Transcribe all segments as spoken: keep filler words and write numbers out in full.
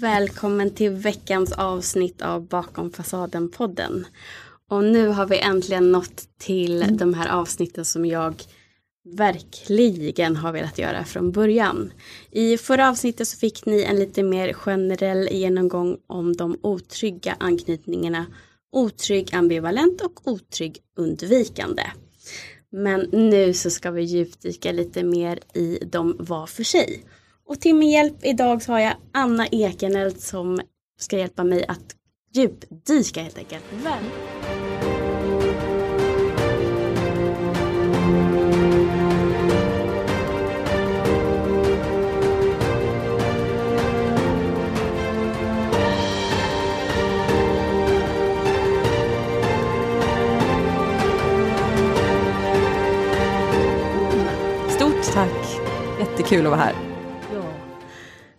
Välkommen till veckans avsnitt av Bakomfasaden-podden. Och nu har vi äntligen nått till mm. de här avsnitten som jag verkligen har velat göra från början. I förra avsnittet så fick ni en lite mer generell genomgång om de otrygga anknytningarna. Otrygg ambivalent och otrygg undvikande. Men nu så ska vi djupdyka lite mer i dem var för sig. Och till min hjälp idag så har jag Anna Ekenell som ska hjälpa mig att djupdyka helt enkelt. Välkommen! Tack, jättekul att vara här. Ja.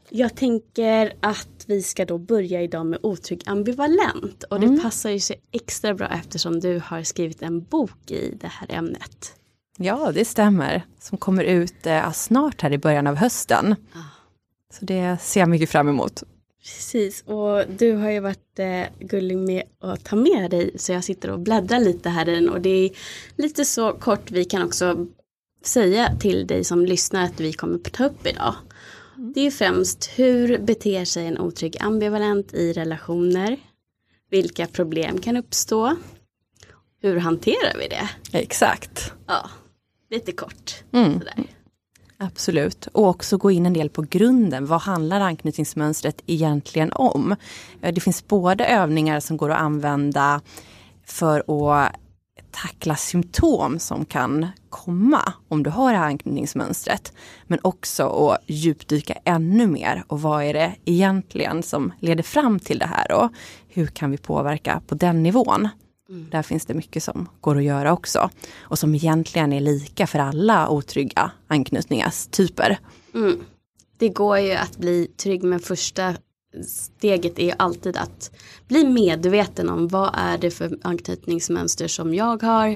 Jag tänker att vi ska då börja idag med otrygg ambivalent. Och mm. det passar ju sig extra bra eftersom du har skrivit en bok i det här ämnet. Ja, det stämmer. Som kommer ut eh, snart här i början av hösten. Ah. Så det ser jag mycket fram emot. Precis, och du har ju varit eh, gullig med att ta med dig. Så jag sitter och bläddrar lite här i den. Och det är lite så kort vi kan också säga till dig som lyssnar att vi kommer ta upp idag. Det är främst hur beter sig en otrygg ambivalent i relationer? Vilka problem kan uppstå? Hur hanterar vi det? Exakt. Ja, lite kort. Mm. Sådär. Absolut. Och också gå in en del på grunden. Vad handlar anknytningsmönstret egentligen om? Det finns både övningar som går att använda för att tackla symptom som kan komma om du har det här anknytningsmönstret. Men också att djupdyka ännu mer. Och vad är det egentligen som leder fram till det här? Och hur kan vi påverka på den nivån? Mm. Där finns det mycket som går att göra också. Och som egentligen är lika för alla otrygga anknytningstyper. Mm. Det går ju att bli trygg, men första steget är alltid att bli medveten om vad är det för anknytningsmönster som jag har,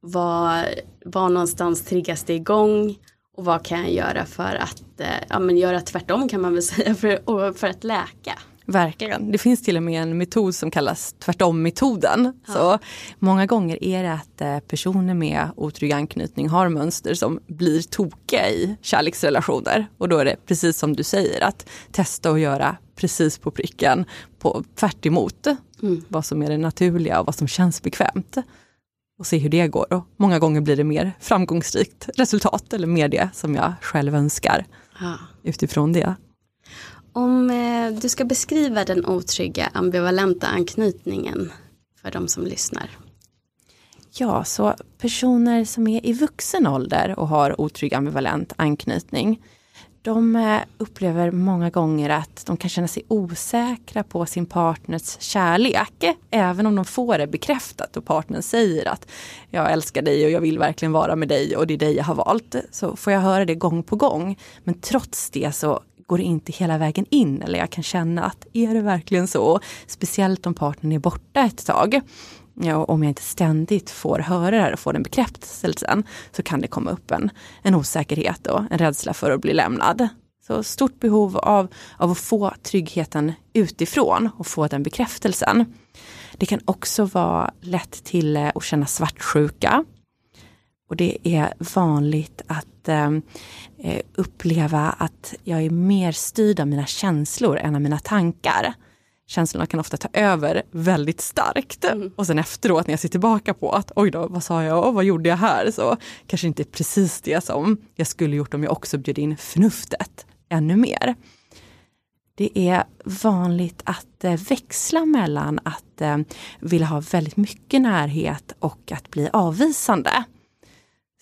vad, vad någonstans triggas det igång och vad kan jag göra för att eh, ja, men göra tvärtom kan man väl säga för, för att läka. Verkligen. Det finns till och med en metod som kallas tvärtom-metoden. Ja. Så många gånger är det att personer med otrygg anknytning har mönster som blir tokiga i kärleksrelationer. Och då är det precis som du säger att testa och göra precis på pricken på tvärt emot mm. vad som är det naturliga och vad som känns bekvämt. Och se hur det går. Och många gånger blir det mer framgångsrikt resultat eller mer det som jag själv önskar ja. Utifrån det. Om du ska beskriva den otrygga ambivalenta anknytningen för de som lyssnar. Ja, så personer som är i vuxen ålder och har otrygg ambivalent anknytning, de upplever många gånger att de kan känna sig osäkra på sin partners kärlek. Även om de får det bekräftat och partnern säger att jag älskar dig och jag vill verkligen vara med dig och det är dig jag har valt. Så får jag höra det gång på gång. Men trots det så går inte hela vägen in eller jag kan känna att är det verkligen så? Speciellt om partnern är borta ett tag. Ja, och om jag inte ständigt får höra det här och får den bekräftelsen så kan det komma upp en, en osäkerhet och en rädsla för att bli lämnad. Så stort behov av, av att få tryggheten utifrån och få den bekräftelsen. Det kan också vara lätt till att känna svartsjuka. Och det är vanligt att eh, uppleva att jag är mer styrd av mina känslor än av mina tankar. Känslorna kan ofta ta över väldigt starkt. Mm. Och sen efteråt när jag ser tillbaka på att oj då, vad sa jag och vad gjorde jag här? Så kanske inte precis det som jag skulle gjort om jag också bjöd in förnuftet ännu mer. Det är vanligt att växla mellan att eh, vilja ha väldigt mycket närhet och att bli avvisande.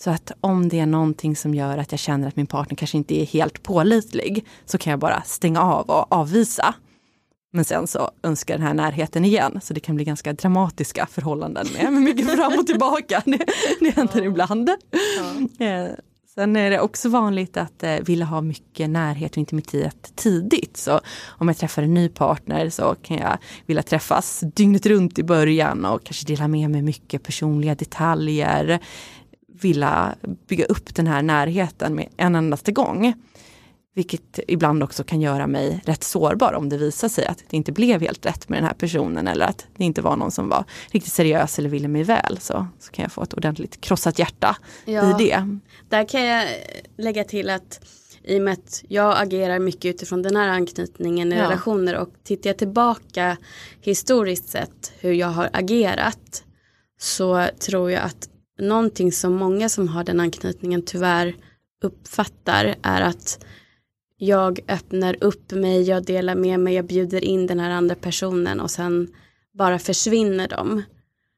Så att om det är någonting som gör att jag känner att min partner kanske inte är helt pålitlig så kan jag bara stänga av och avvisa. Men sen så önskar den här närheten igen. Så det kan bli ganska dramatiska förhållanden med mycket fram och tillbaka. Det, det händer ja. ibland. Ja. Sen är det också vanligt att vilja ha mycket närhet och intimitet tidigt. Så om jag träffar en ny partner så kan jag vilja träffas dygnet runt i början och kanske dela med mig mycket personliga detaljer. Vilja bygga upp den här närheten med en endaste gång. Vilket ibland också kan göra mig rätt sårbar om det visar sig att det inte blev helt rätt med den här personen. Eller att det inte var någon som var riktigt seriös eller ville mig väl. Så, så kan jag få ett ordentligt krossat hjärta ja, i det. Där kan jag lägga till att i och med att jag agerar mycket utifrån den här anknytningen i ja. relationer. Och tittar jag tillbaka historiskt sett hur jag har agerat. Så tror jag att någonting som många som har den anknytningen tyvärr uppfattar är att jag öppnar upp mig, jag delar med mig, jag bjuder in den här andra personen och sen bara försvinner de.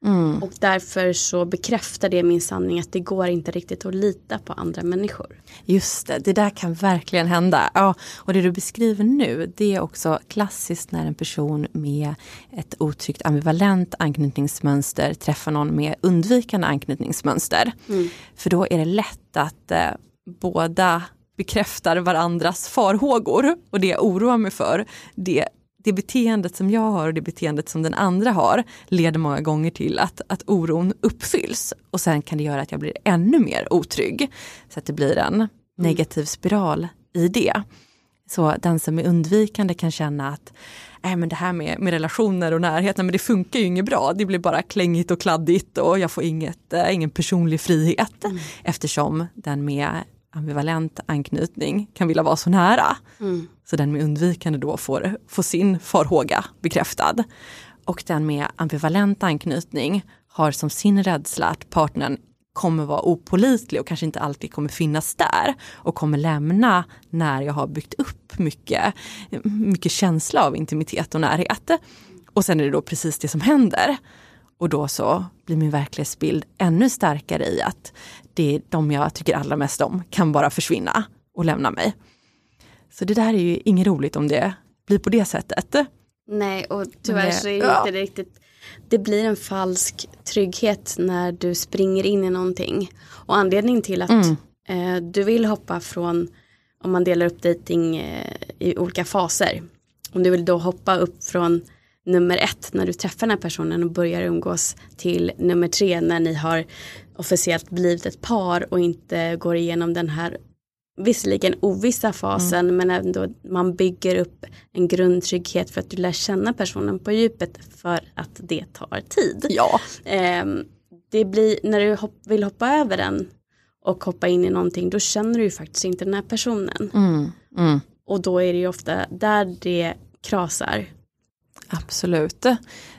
Mm. Och därför så bekräftar det min sanning att det går inte riktigt att lita på andra människor. Just det, det där kan verkligen hända. Ja, och det du beskriver nu, det är också klassiskt när en person med ett otryggt ambivalent anknytningsmönster träffar någon med undvikande anknytningsmönster. Mm. För då är det lätt att eh, båda bekräftar varandras farhågor och det jag oroar mig för, det, det beteendet som jag har och det beteendet som den andra har leder många gånger till att, att oron uppfylls och sen kan det göra att jag blir ännu mer otrygg så att det blir en mm. negativ spiral i det. Så den som är undvikande kan känna att äh, men det här med, med relationer och närhet, nej, men det funkar ju inget bra. Det blir bara klängigt och kladdigt och jag får inget, äh, ingen personlig frihet mm. eftersom den med ambivalent anknytning kan vilja vara så nära. Mm. Så den med undvikande då får, får sin farhåga bekräftad. Och den med ambivalent anknytning har som sin rädsla att partnern kommer vara opålitlig och kanske inte alltid kommer finnas där och kommer lämna när jag har byggt upp mycket, mycket känsla av intimitet och närhet. Och sen är det då precis det som händer. Och då så blir min verklighetsbild ännu starkare i att det är de jag tycker allra mest om kan bara försvinna och lämna mig. Så det där är ju inget roligt om det blir på det sättet. Nej, och tyvärr så är det ja. inte riktigt. Det blir en falsk trygghet när du springer in i någonting. Och anledningen till att mm. eh, du vill hoppa från, om man delar upp dating eh, i olika faser. Om du vill då hoppa upp från nummer ett när du träffar den här personen och börjar umgås till nummer tre när ni har officiellt blivit ett par och inte går igenom den här visserligen ovissa fasen mm. men ändå man bygger upp en grundtrygghet för att du lär känna personen på djupet för att det tar tid. Ja. Eh, det blir, när du hop- vill hoppa över den och hoppa in i någonting då känner du ju faktiskt inte den här personen. Mm. Mm. Och då är det ju ofta där det krasar. Absolut.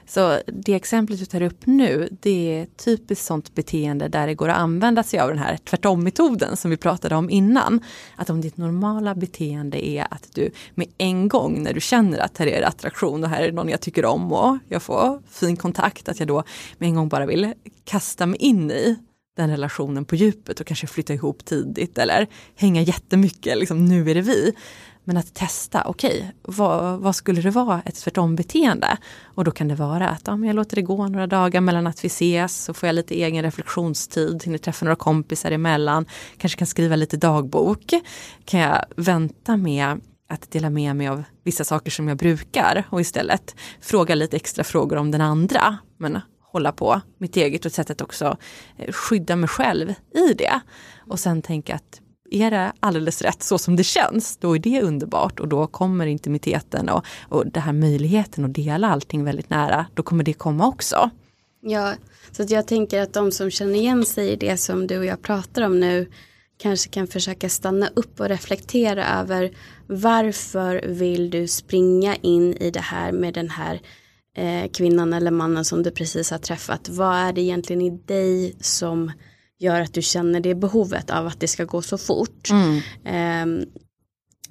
Så det exemplet du tar upp nu, det är typiskt sånt beteende där det går att använda sig av den här tvärtommetoden som vi pratade om innan. Att om ditt normala beteende är att du med en gång när du känner att här är attraktion och här är någon jag tycker om och jag får fin kontakt, att jag då med en gång bara vill kasta mig in i den relationen på djupet och kanske flytta ihop tidigt eller hänga jättemycket, liksom nu är det vi. Men att testa, okej, okay, vad, vad skulle det vara ett tvärtom beteende? Och då kan det vara att ja, men jag låter det gå några dagar mellan att vi ses. Så får jag lite egen reflektionstid, hinner träffa några kompisar emellan. Kanske kan skriva lite dagbok. Kan jag vänta med att dela med mig av vissa saker som jag brukar. Och istället fråga lite extra frågor om den andra. Men hålla på mitt eget och sättet också skydda mig själv i det. Och sen tänka att är det alldeles rätt så som det känns, då är det underbart och då kommer intimiteten och, och den här möjligheten att dela allting väldigt nära, då kommer det komma också. Ja, så att jag tänker att de som känner igen sig i det som du och jag pratar om nu kanske kan försöka stanna upp och reflektera över varför vill du springa in i det här med den här eh, kvinnan eller mannen som du precis har träffat. Vad är det egentligen i dig som gör att du känner det behovet av att det ska gå så fort. Mm. Eh,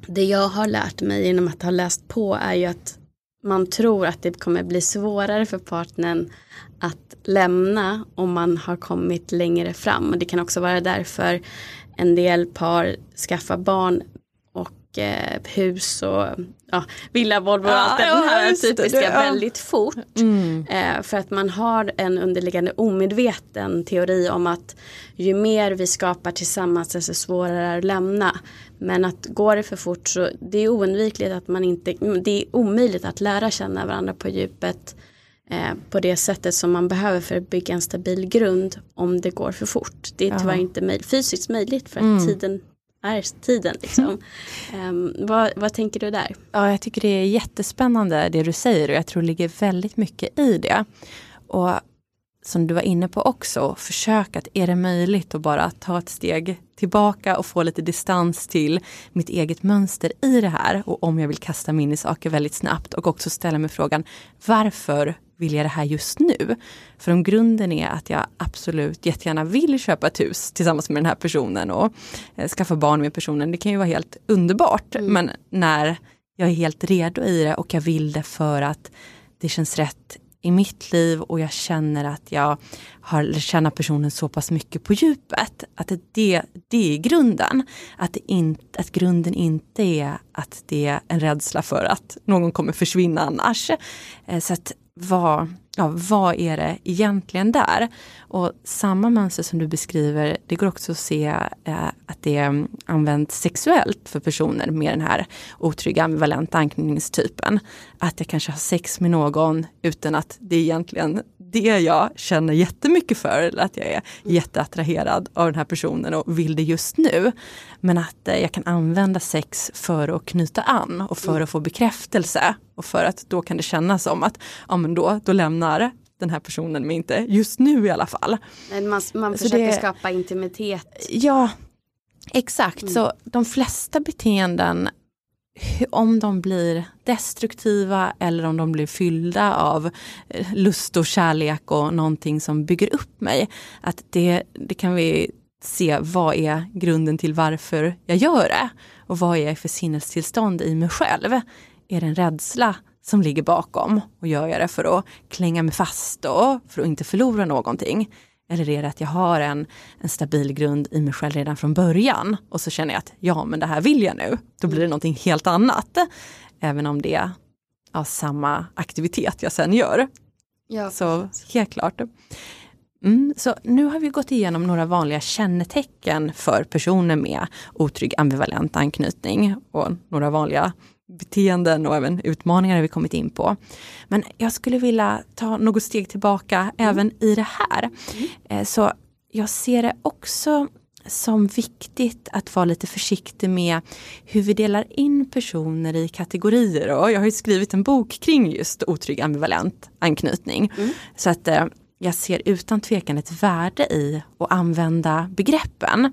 det jag har lärt mig genom att ha läst på är ju att man tror att det kommer bli svårare för partnern att lämna om man har kommit längre fram. Och det kan också vara därför en del par skaffar barn och eh, hus och ja, villa, Volvo och allt ah, ja, den här typiska det, ja. väldigt fort. Mm. Eh, för att man har en underliggande omedveten teori om att ju mer vi skapar tillsammans desto svårare är att lämna. Men att går det för fort så det är oundvikligt att man inte, det är omöjligt att lära känna varandra på djupet eh, på det sättet som man behöver för att bygga en stabil grund om det går för fort. Det är tyvärr inte möj- fysiskt möjligt för att mm. tiden är tiden liksom. um, vad, vad tänker du där? Ja, jag tycker det är jättespännande det du säger, och jag tror det ligger väldigt mycket i det. Och som du var inne på också, försök att, är det möjligt att bara ta ett steg tillbaka och få lite distans till mitt eget mönster i det här, och om jag vill kasta mig in i saker väldigt snabbt, och också ställa mig frågan, varför vill jag det här just nu? För om grunden är att jag absolut jättegärna vill köpa ett hus tillsammans med den här personen och skaffa barn med personen, det kan ju vara helt underbart. Mm. Men när jag är helt redo i det och jag vill det för att det känns rätt i mitt liv, och jag känner att jag har, känner personen så pass mycket på djupet, att det, det är grunden. Att, det in, att grunden inte är att det är en rädsla för att någon kommer försvinna annars. Så att vad, ja, vad är det egentligen där? Och samma mönster som du beskriver, det går också att se eh, att det används sexuellt för personer med den här otrygga ambivalenta anknytningstypen. Att jag kanske har sex med någon utan att det är egentligen det jag känner jättemycket för, eller att jag är jätteattraherad av den här personen och vill det just nu. Men att eh, jag kan använda sex för att knyta an och för att få bekräftelse. Och för att då kan det kännas som att ja, men då, då lämnar den här personen mig inte just nu i alla fall. Man, man försöker det, skapa intimitet. Ja, exakt. Mm. Så de flesta beteenden, om de blir destruktiva eller om de blir fyllda av lust och kärlek och någonting som bygger upp mig, att det, det kan vi se, vad är grunden till varför jag gör det? Och vad är jag för sinnestillstånd i mig själv? Är det en rädsla som ligger bakom, och gör jag det för att klänga mig fast och för att inte förlora någonting? Eller är det att jag har en, en stabil grund i mig själv redan från början, och så känner jag att ja, men det här vill jag nu. Då blir det någonting helt annat, även om det är ja, samma aktivitet jag sen gör. Ja. Så helt klart. Mm, så nu har vi gått igenom några vanliga kännetecken för personer med otrygg ambivalent anknytning, och några vanliga beteenden och även utmaningar har vi kommit in på. Men jag skulle vilja ta något steg tillbaka mm. även i det här. Mm. Så jag ser det också som viktigt att vara lite försiktig med hur vi delar in personer i kategorier. Och jag har ju skrivit en bok kring just otrygg ambivalent anknytning. Mm. Så att jag ser utan tvekan ett värde i att använda begreppen.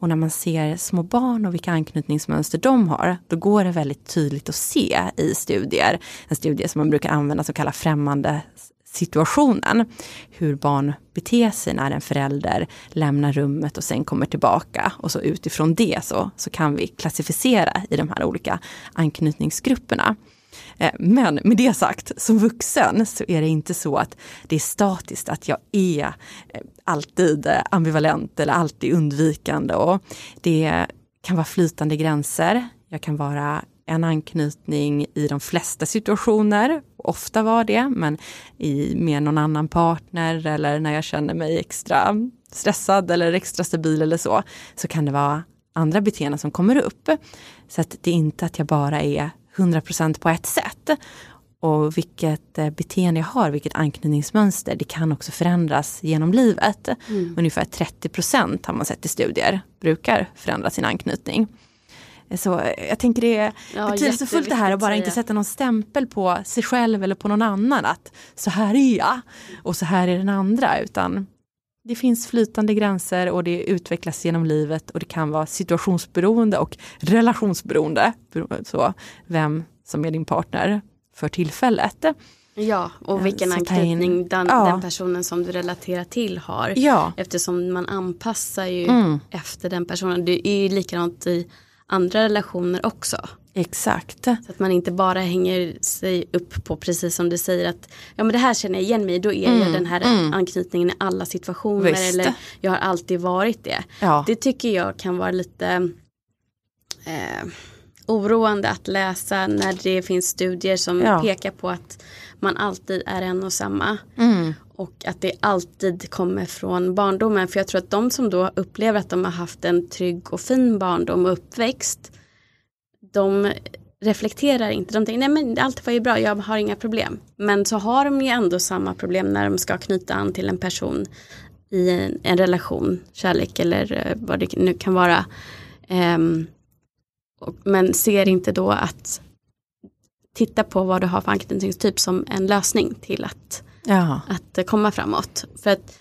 Och när man ser små barn och vilka anknytningsmönster de har, då går det väldigt tydligt att se i studier. En studie som man brukar använda som kallar främmande situationen. Hur barn beter sig när en förälder lämnar rummet och sen kommer tillbaka. Och så utifrån det så, så kan vi klassificera i de här olika anknytningsgrupperna. Men med det sagt, som vuxen så är det inte så att det är statiskt att jag är alltid ambivalent eller alltid undvikande. Och det kan vara flytande gränser. Jag kan vara en anknytning i de flesta situationer, ofta var det, men i, med någon annan partner eller när jag känner mig extra stressad eller extra stabil eller så, så kan det vara andra beteenden som kommer upp. Så att det är inte att jag bara är hundra procent på ett sätt, och vilket beteende jag har, vilket anknytningsmönster, det kan också förändras genom livet. Mm. Ungefär trettio procent har man sett i studier brukar förändra sin anknytning. Så jag tänker det är ja, betydelsefullt det här att bara inte sätta någon stämpel på sig själv eller på någon annan att så här är jag och så här är den andra, utan det finns flytande gränser och det utvecklas genom livet, och det kan vara situationsberoende och relationsberoende. Så vem som är din partner för tillfället. Ja, och vilken så anknytning den, ja. den personen som du relaterar till har. Ja. Eftersom man anpassar ju mm. efter den personen. Det är ju likadant i andra relationer också. Exakt. Så att man inte bara hänger sig upp på, precis som du säger, att ja, men det här känner jag igen mig, då är mm, jag den här mm. anknytningen i alla situationer. Visst. Eller jag har alltid varit det. Ja. Det tycker jag kan vara lite eh, oroande att läsa när det finns studier som ja. pekar på att man alltid är en och samma. Mm. Och att det alltid kommer från barndomen. För jag tror att de som då upplever att de har haft en trygg och fin barndom och uppväxt, de reflekterar inte. De tänker, nej men allt var ju bra, jag har inga problem. Men så har de ju ändå samma problem när de ska knyta an till en person i en, en relation, kärlek eller vad det nu kan vara. Um, och, men ser inte då att titta på vad du har för anknytningstyp som en lösning till att, att komma framåt. För att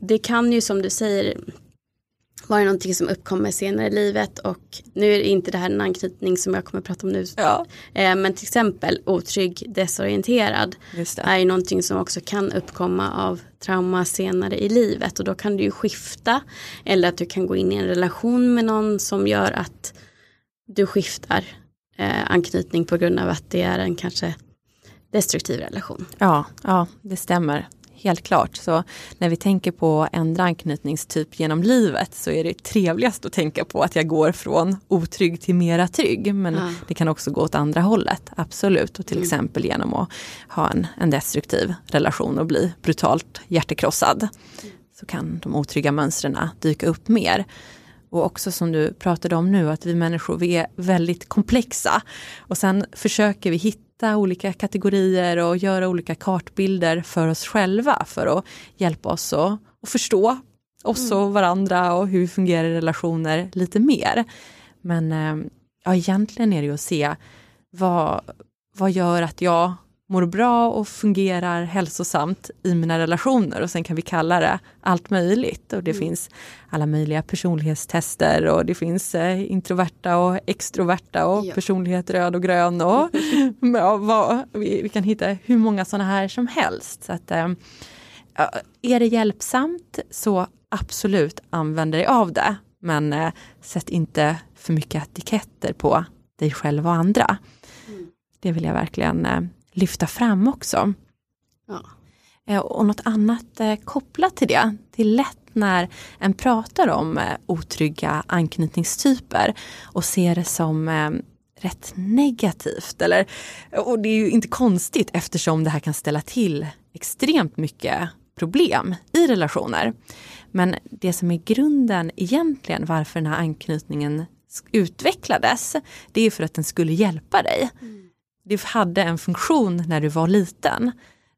det kan ju, som du säger, vara någonting som uppkommer senare i livet. Och nu är inte det här en anknytning som jag kommer att prata om nu. Ja. Men till exempel otrygg, desorienterad är ju någonting som också kan uppkomma av trauma senare i livet. Och då kan du ju skifta, eller att du kan gå in i en relation med någon som gör att du skiftar eh, anknytning på grund av att det är en kanske destruktiv relation. Ja, ja, det stämmer. Helt klart. Så när vi tänker på ändra anknytningstyp genom livet så är det trevligast att tänka på att jag går från otrygg till mera trygg. Men ja. Det kan också gå åt andra hållet, absolut. Och till mm. exempel genom att ha en, en destruktiv relation och bli brutalt hjärtekrossad. Mm. Så kan de otrygga mönstren dyka upp mer. Och också som du pratade om nu, att vi människor, vi är väldigt komplexa. Och sen försöker vi hitta olika kategorier och göra olika kartbilder för oss själva för att hjälpa oss att, att förstå oss mm. och varandra och hur fungerar relationer lite mer. Men ja, egentligen är det ju att se vad, vad gör att jag mår bra och fungerar hälsosamt i mina relationer, och sen kan vi kalla det allt möjligt, och det mm. finns alla möjliga personlighetstester och det finns eh, introverta och extroverta och ja. personlighet röd och grön och ja, vad, vi, vi kan hitta hur många sådana här som helst. Så att, eh, är det hjälpsamt så absolut använder dig av det, men eh, sätt inte för mycket etiketter på dig själv och andra. Mm. Det vill jag verkligen eh, lyfta fram också. Ja. Och något annat kopplat till det. Det är lätt när en pratar om otrygga anknytningstyper och ser det som rätt negativt. Eller, och det är ju inte konstigt eftersom det här kan ställa till extremt mycket problem i relationer. Men det som är grunden egentligen varför den här anknytningen utvecklades, det är för att den skulle hjälpa dig. Mm. Du hade en funktion när du var liten.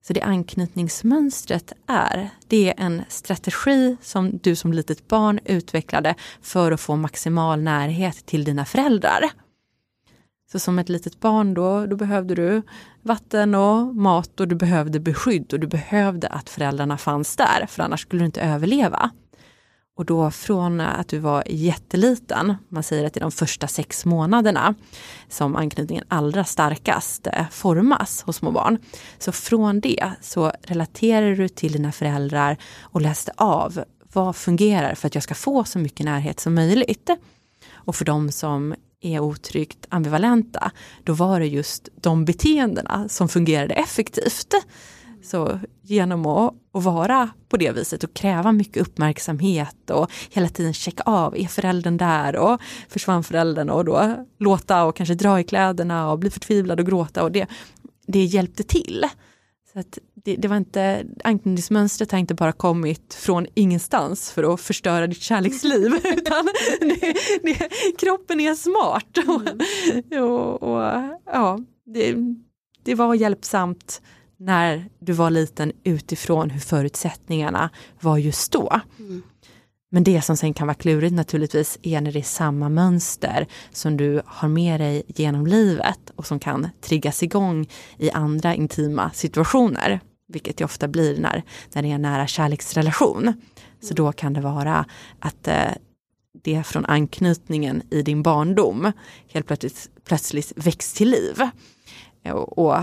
Så det anknytningsmönstret är, det är en strategi som du som litet barn utvecklade för att få maximal närhet till dina föräldrar. Så som ett litet barn då, då behövde du vatten och mat och du behövde beskydd och du behövde att föräldrarna fanns där, för annars skulle du inte överleva. Och då från att du var jätteliten, man säger att i de första sex månaderna som anknytningen allra starkast formas hos små barn. Så från det så relaterar du till dina föräldrar och läste av vad fungerar för att jag ska få så mycket närhet som möjligt. Och för de som är otryggt ambivalenta, då var det just de beteendena som fungerade effektivt. Så genom att vara på det viset och kräva mycket uppmärksamhet och hela tiden checka av, är föräldern där och försvann föräldern, och då låta och kanske dra i kläderna och bli förtvivlad och gråta, och det, det hjälpte till. Så att det, det var inte, anknytningsmönstret har inte bara kommit från ingenstans för att förstöra ditt kärleksliv, utan det, det, kroppen är smart och, och, och ja, det, det var hjälpsamt när du var liten utifrån hur förutsättningarna var just då. Mm. Men det som sen kan vara klurigt naturligtvis är när det är samma mönster som du har med dig genom livet och som kan triggas igång i andra intima situationer, vilket det ofta blir när, när det är en nära kärleksrelation. Mm. Så då kan det vara att eh, det från anknytningen i din barndom helt plötsligt, plötsligt väcks till liv. Och, och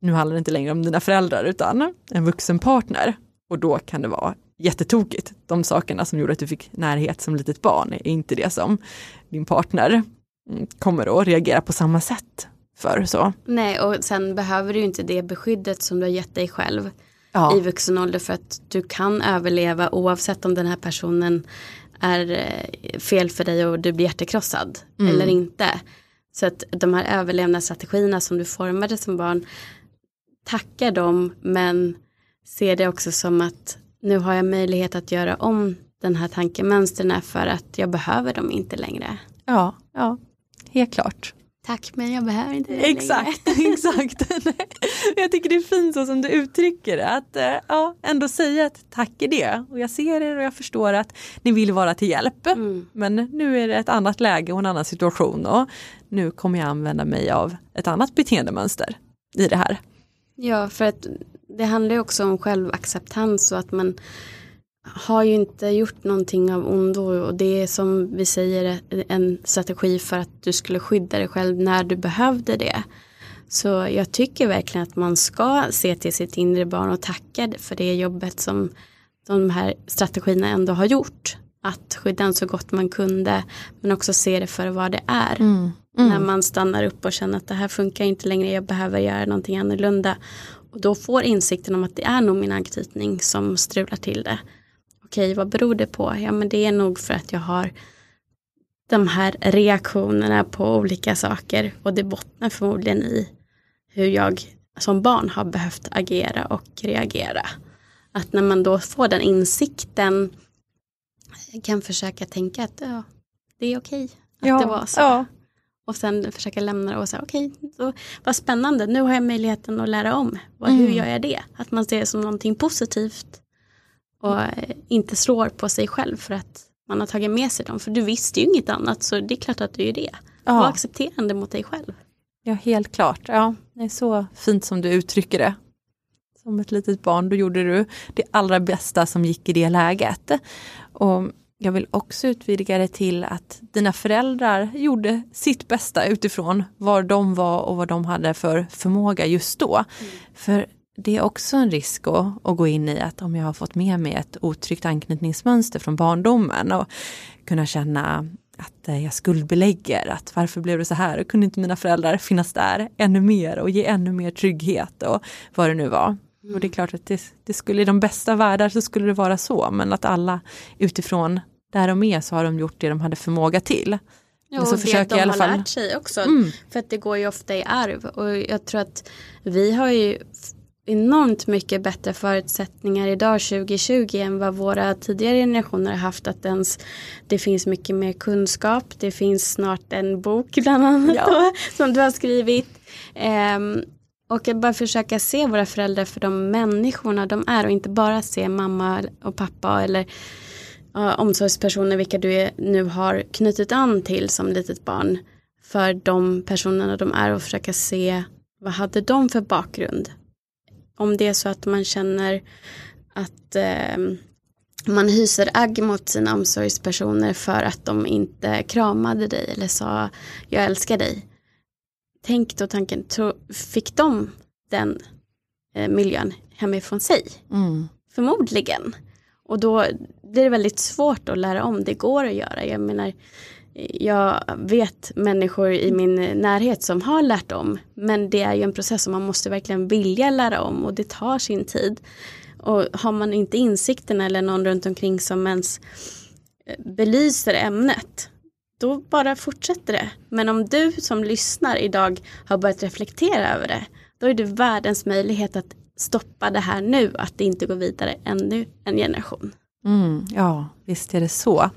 nu handlar det inte längre om dina föräldrar utan en vuxen partner. Och då kan det vara jättetokigt. De sakerna som gjorde att du fick närhet som litet barn är inte det som din partner kommer att reagera på samma sätt för. Så. Nej, och sen behöver du inte det beskyddet som du har gett dig själv ja. i vuxen ålder, för att du kan överleva oavsett om den här personen är fel för dig och du blir hjärtekrossad mm. eller inte. Så att de här överlevnadsstrategierna som du formade som barn, tacka dem, men ser det också som att nu har jag möjlighet att göra om den här tankemönstren för att jag behöver dem inte längre. Ja, ja, helt klart. Tack, men jag behöver inte det. Exakt, exakt. Jag tycker det är fint så som du uttrycker det. Att ja, ändå säga att tack är det. Och jag ser er och jag förstår att ni vill vara till hjälp. Mm. Men nu är det ett annat läge och en annan situation. Och nu kommer jag använda mig av ett annat beteendemönster i det här. Ja, för att det handlar ju också om självacceptans. Och att man har ju inte gjort någonting av ondo, och det är som vi säger en strategi för att du skulle skydda dig själv när du behövde det. Så jag tycker verkligen att man ska se till sitt inre barn och tacka för det jobbet som de här strategierna ändå har gjort. Att skydda den så gott man kunde, men också se det för vad det är. Mm. Mm. När man stannar upp och känner att det här funkar inte längre, jag behöver göra någonting annorlunda. Och då får insikten om att det är nog min anknytning som strular till det. Okej, vad beror det på? Ja, men det är nog för att jag har de här reaktionerna på olika saker. Och det bottnar förmodligen i hur jag som barn har behövt agera och reagera. Att när man då får den insikten kan försöka tänka att ja, det är okej att ja, det var så. Ja. Och sen försöka lämna det och säga okej, okay, vad spännande. Nu har jag möjligheten att lära om. Vad, hur mm. gör jag det? Att man ser det som någonting positivt. Och inte slår på sig själv för att man har tagit med sig dem. För du visste ju inget annat, så det är klart att du är det. Ja. Var accepterande mot dig själv. Ja, helt klart. Ja, det är så fint som du uttrycker det. Som ett litet barn, då gjorde du det allra bästa som gick i det läget. Och jag vill också utvidga det till att dina föräldrar gjorde sitt bästa utifrån var de var och vad de hade för förmåga just då. Mm. För det är också en risk att, att gå in i att om jag har fått med mig ett otryggt anknytningsmönster från barndomen och kunna känna att jag skuldbelägger, att varför blev det så här och kunde inte mina föräldrar finnas där ännu mer och ge ännu mer trygghet och vad det nu var. Mm. Och det är klart att det, det skulle i de bästa världar så skulle det vara så, men att alla utifrån där de är så har de gjort det de hade förmåga till. Ja, och så det de i alla fall har lärt sig också, mm. för att det går ju ofta i arv, och jag tror att vi har ju enormt mycket bättre förutsättningar idag tjugo tjugo än vad våra tidigare generationer har haft, att ens, det finns mycket mer kunskap, det finns snart en bok bland annat ja. då, som du har skrivit um, och att bara försöka se våra föräldrar för de människorna de är och inte bara se mamma och pappa eller uh, omsorgspersoner vilka du är, nu har knutit an till som litet barn, för de personerna de är och försöka se vad hade de för bakgrund. Om det är så att man känner att eh, man hyser agg mot sina omsorgspersoner för att de inte kramade dig eller sa jag älskar dig. Tänk då tanken, fick de den eh, miljön hemifrån sig? Mm. Förmodligen. Och då blir det väldigt svårt att lära om. Det går att göra. Jag menar, jag vet människor i min närhet som har lärt om, men det är ju en process som man måste verkligen vilja lära om, och det tar sin tid. Och har man inte insikten eller någon runt omkring som ens belyser ämnet, då bara fortsätter det. Men om du som lyssnar idag har börjat reflektera över det, då är det världens möjlighet att stoppa det här nu, att det inte går vidare ännu en generation. Mm, ja, visst är det så.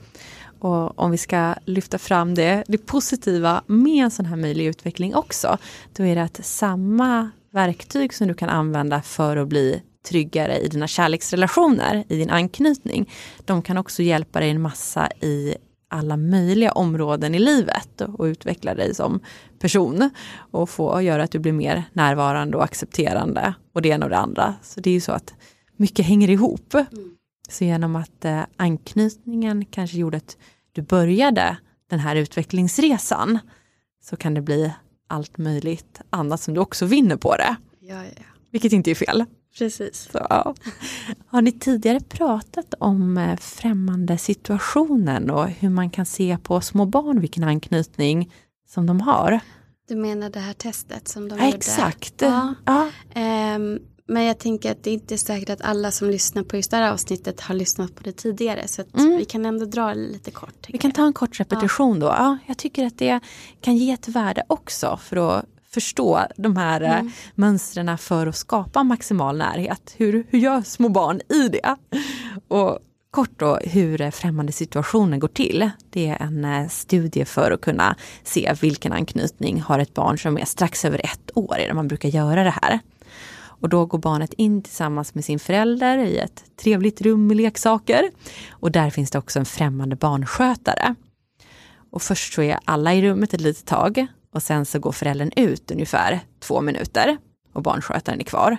Och om vi ska lyfta fram det, det positiva med en sån här möjlig utveckling också, då är det att samma verktyg som du kan använda för att bli tryggare i dina kärleksrelationer, i din anknytning, de kan också hjälpa dig en massa i alla möjliga områden i livet och utveckla dig som person och få göra att du blir mer närvarande och accepterande och det ena och det andra. Så det är ju så att mycket hänger ihop. Så genom att eh, anknytningen kanske gjorde att du började den här utvecklingsresan, så kan det bli allt möjligt annat som du också vinner på det. Ja, ja. Vilket inte är fel. Precis. Så, ja. Har ni tidigare pratat om eh, främmande situationen och hur man kan se på små barn vilken anknytning som de har? Du menar det här testet som de ja, gjorde? Exakt. Ja. ja. Um, Men jag tänker att det inte är säkert att alla som lyssnar på just det här avsnittet har lyssnat på det tidigare. Så att mm. vi kan ändå dra lite kort. Vi kan jag. ta en kort repetition ja. då. Ja, jag tycker att det kan ge ett värde också för att förstå de här mm. mönstren för att skapa maximal närhet. Hur, hur gör små barn i det? Och kort då hur främmande situationen går till. Det är en studie för att kunna se vilken anknytning har ett barn som är strax över ett år när man brukar göra det här. Och då går barnet in tillsammans med sin förälder i ett trevligt rum med leksaker. Och där finns det också en främmande barnskötare. Och först så är alla i rummet ett litet tag. Och sen så går föräldern ut ungefär två minuter. Och barnskötaren är kvar.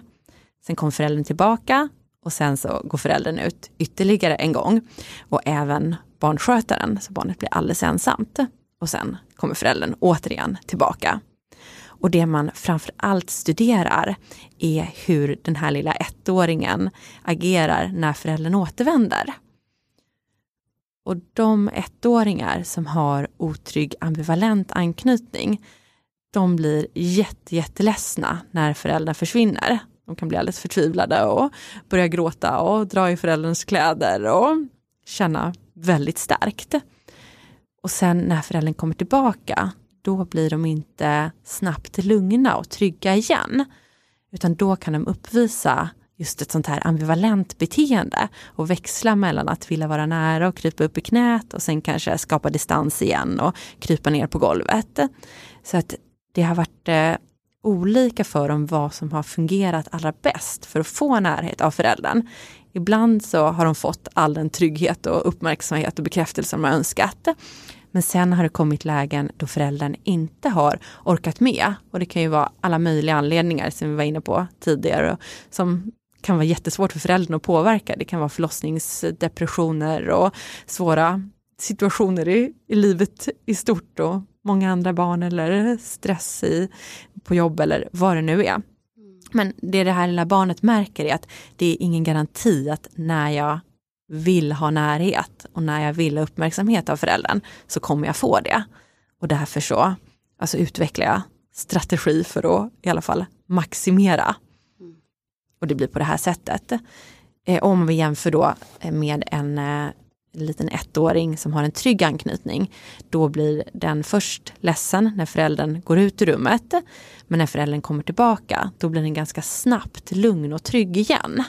Sen kommer föräldern tillbaka. Och sen så går föräldern ut ytterligare en gång. Och även barnskötaren. Så barnet blir alldeles ensamt. Och sen kommer föräldern återigen tillbaka. Och det man framförallt studerar är hur den här lilla ettåringen agerar när föräldern återvänder. Och de ettåringar som har otrygg ambivalent anknytning, de blir jätte, jätteledsna när föräldern försvinner. De kan bli alldeles förtvivlade och börja gråta och dra i förälderns kläder och känna väldigt starkt. Och sen när föräldern kommer tillbaka, då blir de inte snabbt lugna och trygga igen. Utan då kan de uppvisa just ett sånt här ambivalent beteende. Och växla mellan att vilja vara nära och krypa upp i knät. Och sen kanske skapa distans igen och krypa ner på golvet. Så att det har varit eh, olika för dem vad som har fungerat allra bäst för att få närhet av föräldern. Ibland så har de fått all den trygghet och uppmärksamhet och bekräftelse de har önskat. Men sen har det kommit lägen då föräldern inte har orkat med. Och det kan ju vara alla möjliga anledningar som vi var inne på tidigare. Och som kan vara jättesvårt för föräldern att påverka. Det kan vara förlossningsdepressioner och svåra situationer i, i livet i stort. Och många andra barn eller stress i, på jobb eller vad det nu är. Men det det här lilla barnet märker är att det är ingen garanti att när jag vill ha närhet och när jag vill ha uppmärksamhet av föräldern så kommer jag få det. Och därför så alltså utvecklar jag strategi för att i alla fall maximera. Och det blir på det här sättet. Eh, om vi jämför då med en eh, liten ettåring som har en trygg anknytning, då blir den först ledsen när föräldern går ut ur rummet. Men när föräldern kommer tillbaka, då blir den ganska snabbt lugn och trygg igen.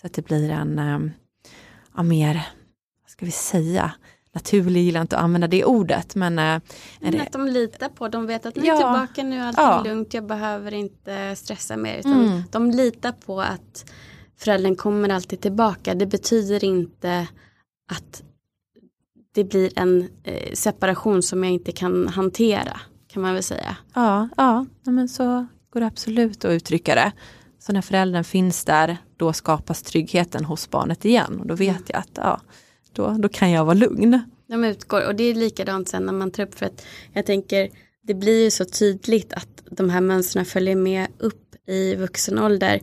Så att det blir en... Eh, Ja, mer, vad ska vi säga, naturlig, gillar inte att använda det ordet. Men, men det... att de litar på, de vet att ni är ja. tillbaka nu, allt är ja. lugnt, jag behöver inte stressa mer. Utan mm. de litar på att föräldern kommer alltid tillbaka. Det betyder inte att det blir en separation som jag inte kan hantera, kan man väl säga. Ja, ja. Men så går det absolut att uttrycka det. Så när föräldern finns där, då skapas tryggheten hos barnet igen. Och då vet mm. jag att ja, då, då kan jag vara lugn. De utgår, och det är likadant sen när man tar upp. För att jag tänker, det blir ju så tydligt att de här mönstren följer med upp i vuxen ålder.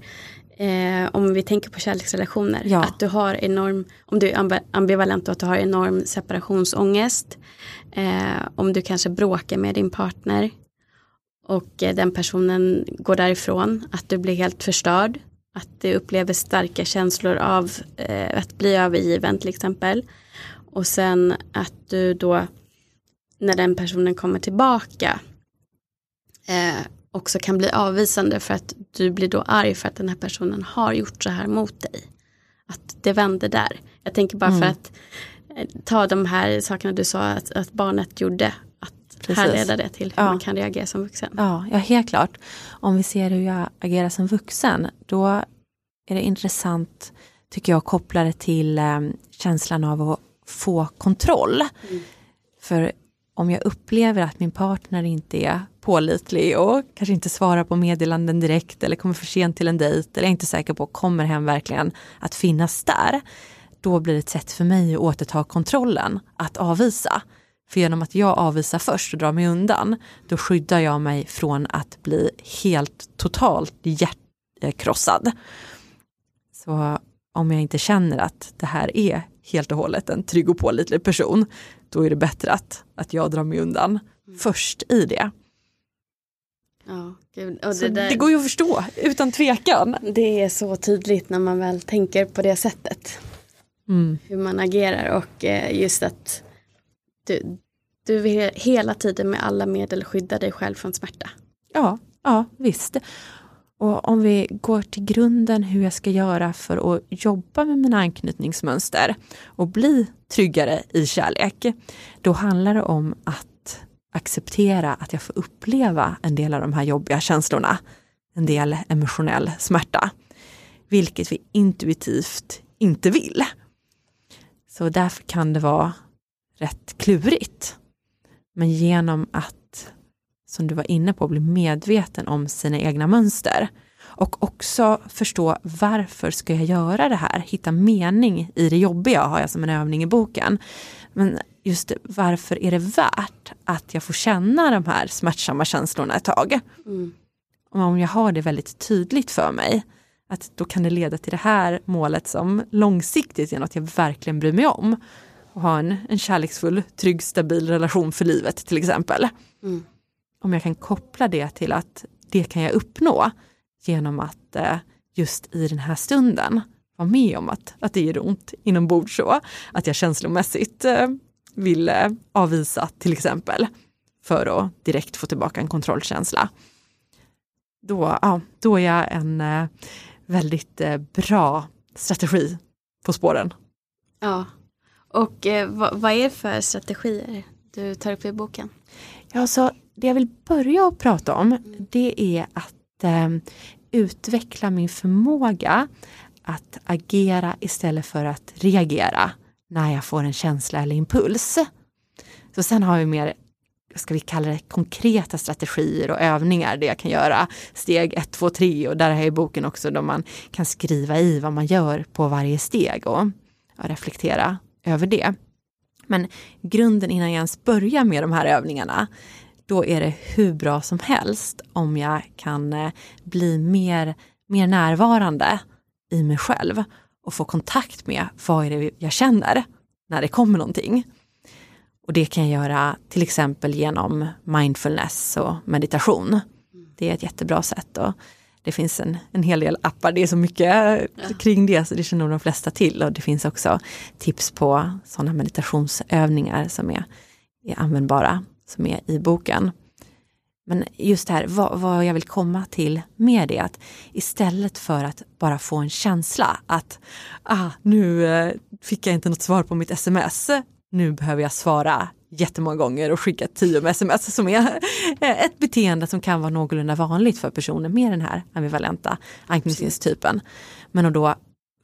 Eh, om vi tänker på kärleksrelationer. Ja. Att du har enorm, om du är ambivalent, att du har enorm separationsångest. Eh, om du kanske bråkar med din partner. Och den personen går därifrån, att du blir helt förstörd, att du upplever starka känslor av eh, att bli övergiven till exempel. Och sen att du då, när den personen kommer tillbaka, eh, också kan bli avvisande för att du blir då arg för att den här personen har gjort så här mot dig. Att det vänder där. Jag tänker bara mm. för att eh, ta de här sakerna du sa att, att barnet gjorde. Härleda det till hur ja. man kan reagera som vuxen. Ja, ja, helt klart. Om vi ser hur jag agerar som vuxen, då är det intressant, tycker jag, koppla det till eh, känslan av att få kontroll. Mm. För om jag upplever att min partner inte är pålitlig och kanske inte svarar på meddelanden direkt eller kommer för sent till en dejt eller är inte säker på kommer hem verkligen att finnas där, då blir det ett sätt för mig att återta kontrollen, att avvisa. För genom att jag avvisar först och drar mig undan, då skyddar jag mig från att bli helt totalt hjärtkrossad. Så om jag inte känner att det här är helt och hållet en trygg och pålitlig person, då är det bättre att, att jag drar mig undan mm. först i det. Ja, gud. Och det, där... det går ju att förstå, utan tvekan. Det är så tydligt när man väl tänker på det sättet. Mm. Hur man agerar och just att Du, du vill hela tiden med alla medel skydda dig själv från smärta. Ja, ja visst. Och om vi går till grunden hur jag ska göra för att jobba med mina anknytningsmönster och bli tryggare i kärlek, då handlar det om att acceptera att jag får uppleva en del av de här jobbiga känslorna, en del emotionell smärta, vilket vi intuitivt inte vill. Så därför kan det vara rätt klurigt. Men genom att, som du var inne på, bli medveten om sina egna mönster. Och också förstå varför ska jag göra det här. Hitta mening i det jobbiga har jag som en övning i boken. Men just varför är det värt att jag får känna de här smärtsamma känslorna ett tag. Mm. Om jag har det väldigt tydligt för mig. Att då kan det leda till det här målet som långsiktigt är något jag verkligen bryr mig om. Och ha en, en kärleksfull, trygg, stabil relation för livet till exempel. Mm. Om jag kan koppla det till att det kan jag uppnå genom att eh, just i den här stunden vara med om att, att det gör ont inombords så. Att jag känslomässigt eh, vill eh, avvisa till exempel för att direkt få tillbaka en kontrollkänsla. Då, ja, då är jag en eh, väldigt eh, bra strategi på spåren. Ja, och eh, vad, vad är det för strategier du tar upp i boken? Ja, så det jag vill börja att prata om, det är att eh, utveckla min förmåga att agera istället för att reagera när jag får en känsla eller impuls. Så sen har vi mer, ska vi kalla det, konkreta strategier och övningar där jag kan göra steg ett, två, tre, och där är i boken också då man kan skriva i vad man gör på varje steg och reflektera över det. Men grunden innan jag ens börjar med de här övningarna, då är det hur bra som helst om jag kan bli mer, mer närvarande i mig själv och få kontakt med vad är det jag känner när det kommer någonting. Och det kan jag göra till exempel genom mindfulness och meditation. Det är ett jättebra sätt. Och det finns en, en hel del appar. Det är så mycket kring det så det känner nog de flesta till. Och det finns också tips på sådana meditationsövningar som är, är användbara, som är i boken. Men just det här, vad, vad jag vill komma till med det, att istället för att bara få en känsla att ah, nu fick jag inte något svar på mitt sms, nu behöver jag svara jättemånga gånger och skicka tio sms, som är ett beteende som kan vara någorlunda vanligt för personer med den här ambivalenta anknytningstypen. Men att då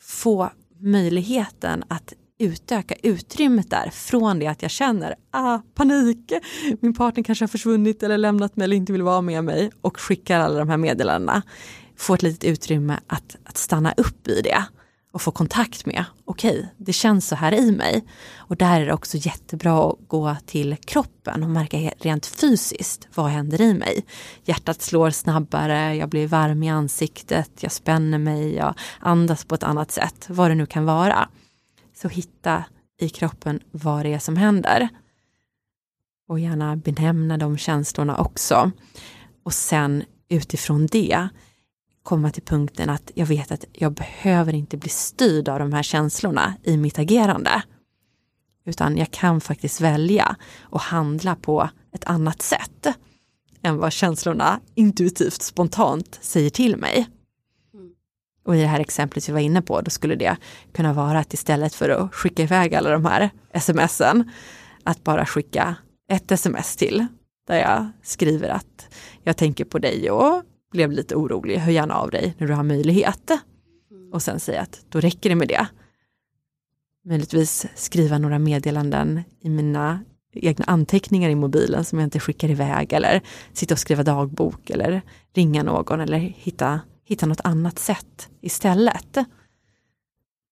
få möjligheten att utöka utrymmet där från det att jag känner ah, panik, min partner kanske har försvunnit eller lämnat mig eller inte vill vara med mig och skickar alla de här meddelandena. Få ett litet utrymme att, att stanna upp i det. Och få kontakt med, okej, okay, det känns så här i mig. Och där är det också jättebra att gå till kroppen och märka rent fysiskt vad händer i mig. Hjärtat slår snabbare, jag blir varm i ansiktet, jag spänner mig, jag andas på ett annat sätt. Vad det nu kan vara. Så hitta i kroppen vad det är som händer. Och gärna benämna de känslorna också. Och sen utifrån det komma till punkten att jag vet att jag behöver inte bli styrd av de här känslorna i mitt agerande. Utan jag kan faktiskt välja och handla på ett annat sätt än vad känslorna intuitivt, spontant säger till mig. Och i det här exemplet vi var inne på, då skulle det kunna vara att istället för att skicka iväg alla de här sms'en, att bara skicka ett sms till där jag skriver att jag tänker på dig och blev lite orolig, hör gärna av dig när du har möjlighet. Och sen säga att då räcker det med det. Möjligtvis skriva några meddelanden i mina egna anteckningar i mobilen som jag inte skickar iväg, eller sitta och skriva dagbok eller ringa någon eller hitta, hitta något annat sätt istället.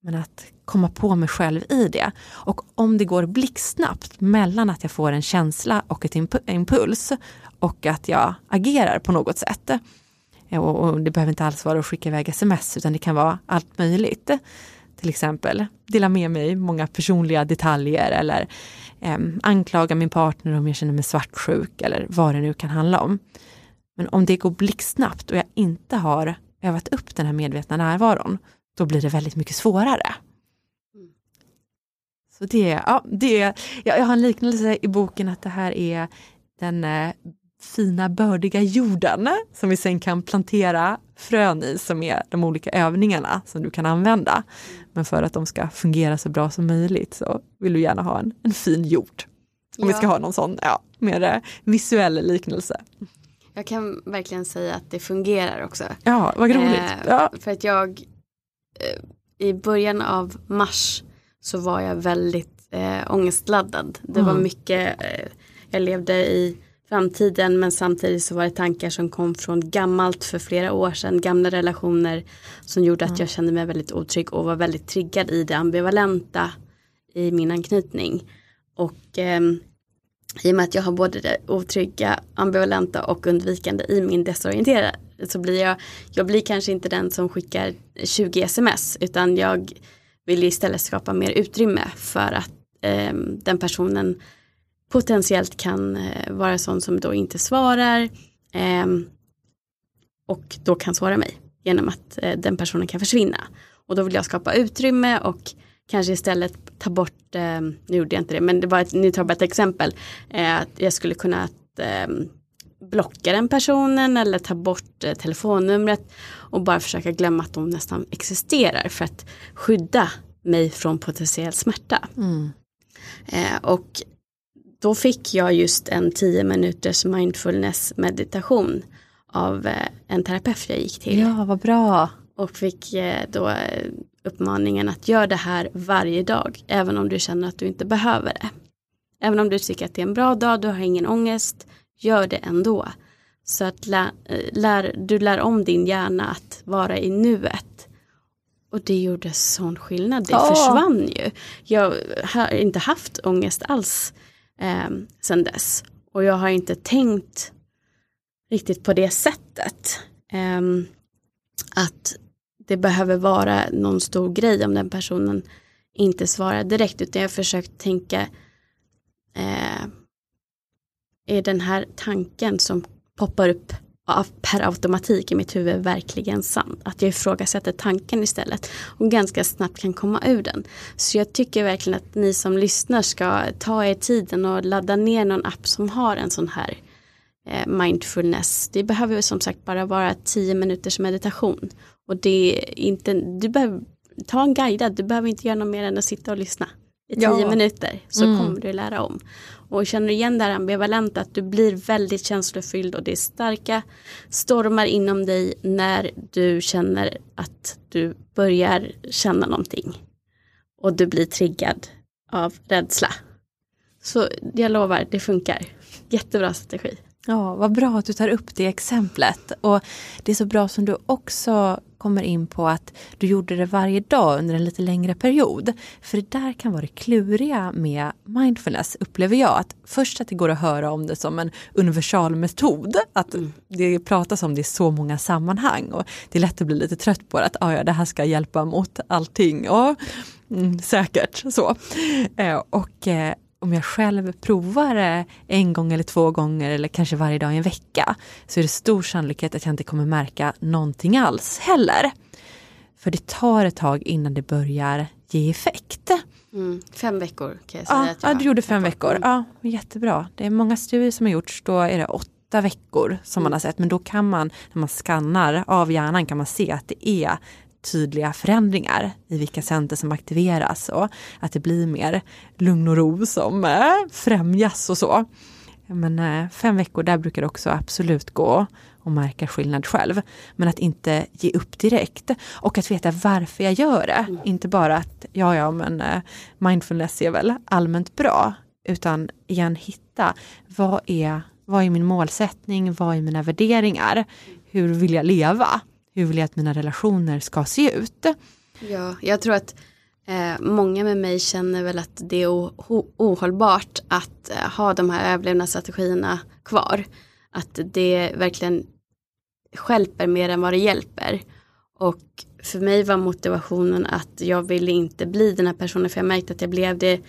Men att komma på mig själv i det. Och om det går blixtsnabbt mellan att jag får en känsla och ett impuls och att jag agerar på något sätt. Och det behöver inte alls vara att skicka iväg sms, utan det kan vara allt möjligt. Till exempel dela med mig många personliga detaljer eller eh, anklaga min partner om jag känner mig svartsjuk eller vad det nu kan handla om. Men om det går blixtsnabbt och jag inte har övat upp den här medvetna närvaron, då blir det väldigt mycket svårare. Så det, ja, det, jag har en liknelse i boken att det här är den eh, fina bördiga jorden som vi sen kan plantera frön i som är de olika övningarna som du kan använda. Men för att de ska fungera så bra som möjligt så vill du gärna ha en, en fin jord. Om ja. vi ska ha någon sån ja, mer visuell liknelse. Jag kan verkligen säga att det fungerar också. Ja, vad roligt. Eh, ja. För att jag eh, i början av mars så var jag väldigt eh, ångestladdad. Det mm. var mycket, eh, jag levde i framtiden, men samtidigt så var det tankar som kom från gammalt för flera år sedan, gamla relationer som gjorde att mm. jag kände mig väldigt otrygg och var väldigt triggad i det ambivalenta i min anknytning. Och eh, i och med att jag har både det otrygga, ambivalenta och undvikande i min desorienterade så blir jag, jag blir kanske inte den som skickar tjugo sms, utan jag vill istället skapa mer utrymme för att eh, den personen potentiellt kan eh, vara sån som då inte svarar eh, och då kan svara mig genom att eh, den personen kan försvinna. Och då vill jag skapa utrymme och kanske istället ta bort, eh, nu gjorde jag inte det, men det var ett, nu tar jag bara ett exempel. Eh, att jag skulle kunna att, eh, blocka den personen eller ta bort eh, telefonnumret och bara försöka glömma att de nästan existerar för att skydda mig från potentiell smärta. Mm. Eh, och då fick jag just en tio minuters mindfulness meditation av eh, en terapeut jag gick till. Ja, vad bra! Och fick eh, då... Eh, uppmaningen att göra det här varje dag, även om du känner att du inte behöver det. Även om du tycker att det är en bra dag, du har ingen ångest, gör det ändå. Så att lä- lär, du lär om din hjärna att vara i nuet. Och det gjorde sån skillnad, det oh. försvann ju. Jag har inte haft ångest alls eh, sedan dess. Och jag har inte tänkt riktigt på det sättet. Eh, att det behöver vara någon stor grej om den personen inte svarar direkt. Utan jag har försökt tänka, eh, är den här tanken som poppar upp av, per automatik i mitt huvud verkligen sann? Att jag ifrågasätter tanken istället och ganska snabbt kan komma ur den. Så jag tycker verkligen att ni som lyssnar ska ta er tiden och ladda ner någon app som har en sån här eh, mindfulness. Det behöver ju som sagt bara vara tio minuters meditation. Och det är inte, du behöver ta en guidad, du behöver inte göra något mer än att sitta och lyssna i tio ja. minuter så mm. kommer du lära om. Och känner du igen det här ambivalenta att du blir väldigt känslofylld och det är starka stormar inom dig när du känner att du börjar känna någonting och du blir triggad av rädsla. Så jag lovar, det funkar. Jättebra strategi. Ja, vad bra att du tar upp det exemplet. Och det är så bra som du också kommer in på att du gjorde det varje dag under en lite längre period. För det där kan vara det kluriga med mindfulness, upplever jag. Att först att det går att höra om det som en universal metod. Att mm. det pratas om det i så många sammanhang. Och det är lätt att bli lite trött på att ah, ja, det här ska hjälpa mot allting. Och, mm, säkert så. Eh, och... Eh, Om jag själv provar det en gång eller två gånger eller kanske varje dag i en vecka så är det stor sannolikhet att jag inte kommer märka någonting alls heller. För det tar ett tag innan det börjar ge effekt. Mm. Fem veckor kan jag säga ja, att jag... Ja, du gjorde fem veckor. Mm. Ja, jättebra. Det är många studier som har gjorts, då är det åtta veckor som mm. man har sett. Men då kan man, när man skannar av hjärnan kan man se att det är tydliga förändringar i vilka center som aktiveras och att det blir mer lugn och ro som eh, främjas och så. Men eh, fem veckor, där brukar det också absolut gå och märka skillnad själv. Men att inte ge upp direkt och att veta varför jag gör det. Mm. Inte bara att ja, ja, men eh, mindfulness är väl allmänt bra, utan igen hitta vad är, vad är min målsättning, vad är mina värderingar, hur vill jag leva? Hur vill jag att mina relationer ska se ut? Ja, jag tror att eh, många med mig känner väl att det är o- ohållbart att eh, ha de här överlevnadsstrategierna kvar. Att det verkligen hjälper mer än vad det hjälper. Och för mig var motivationen att jag ville inte bli den här personen. För jag märkte att jag blev det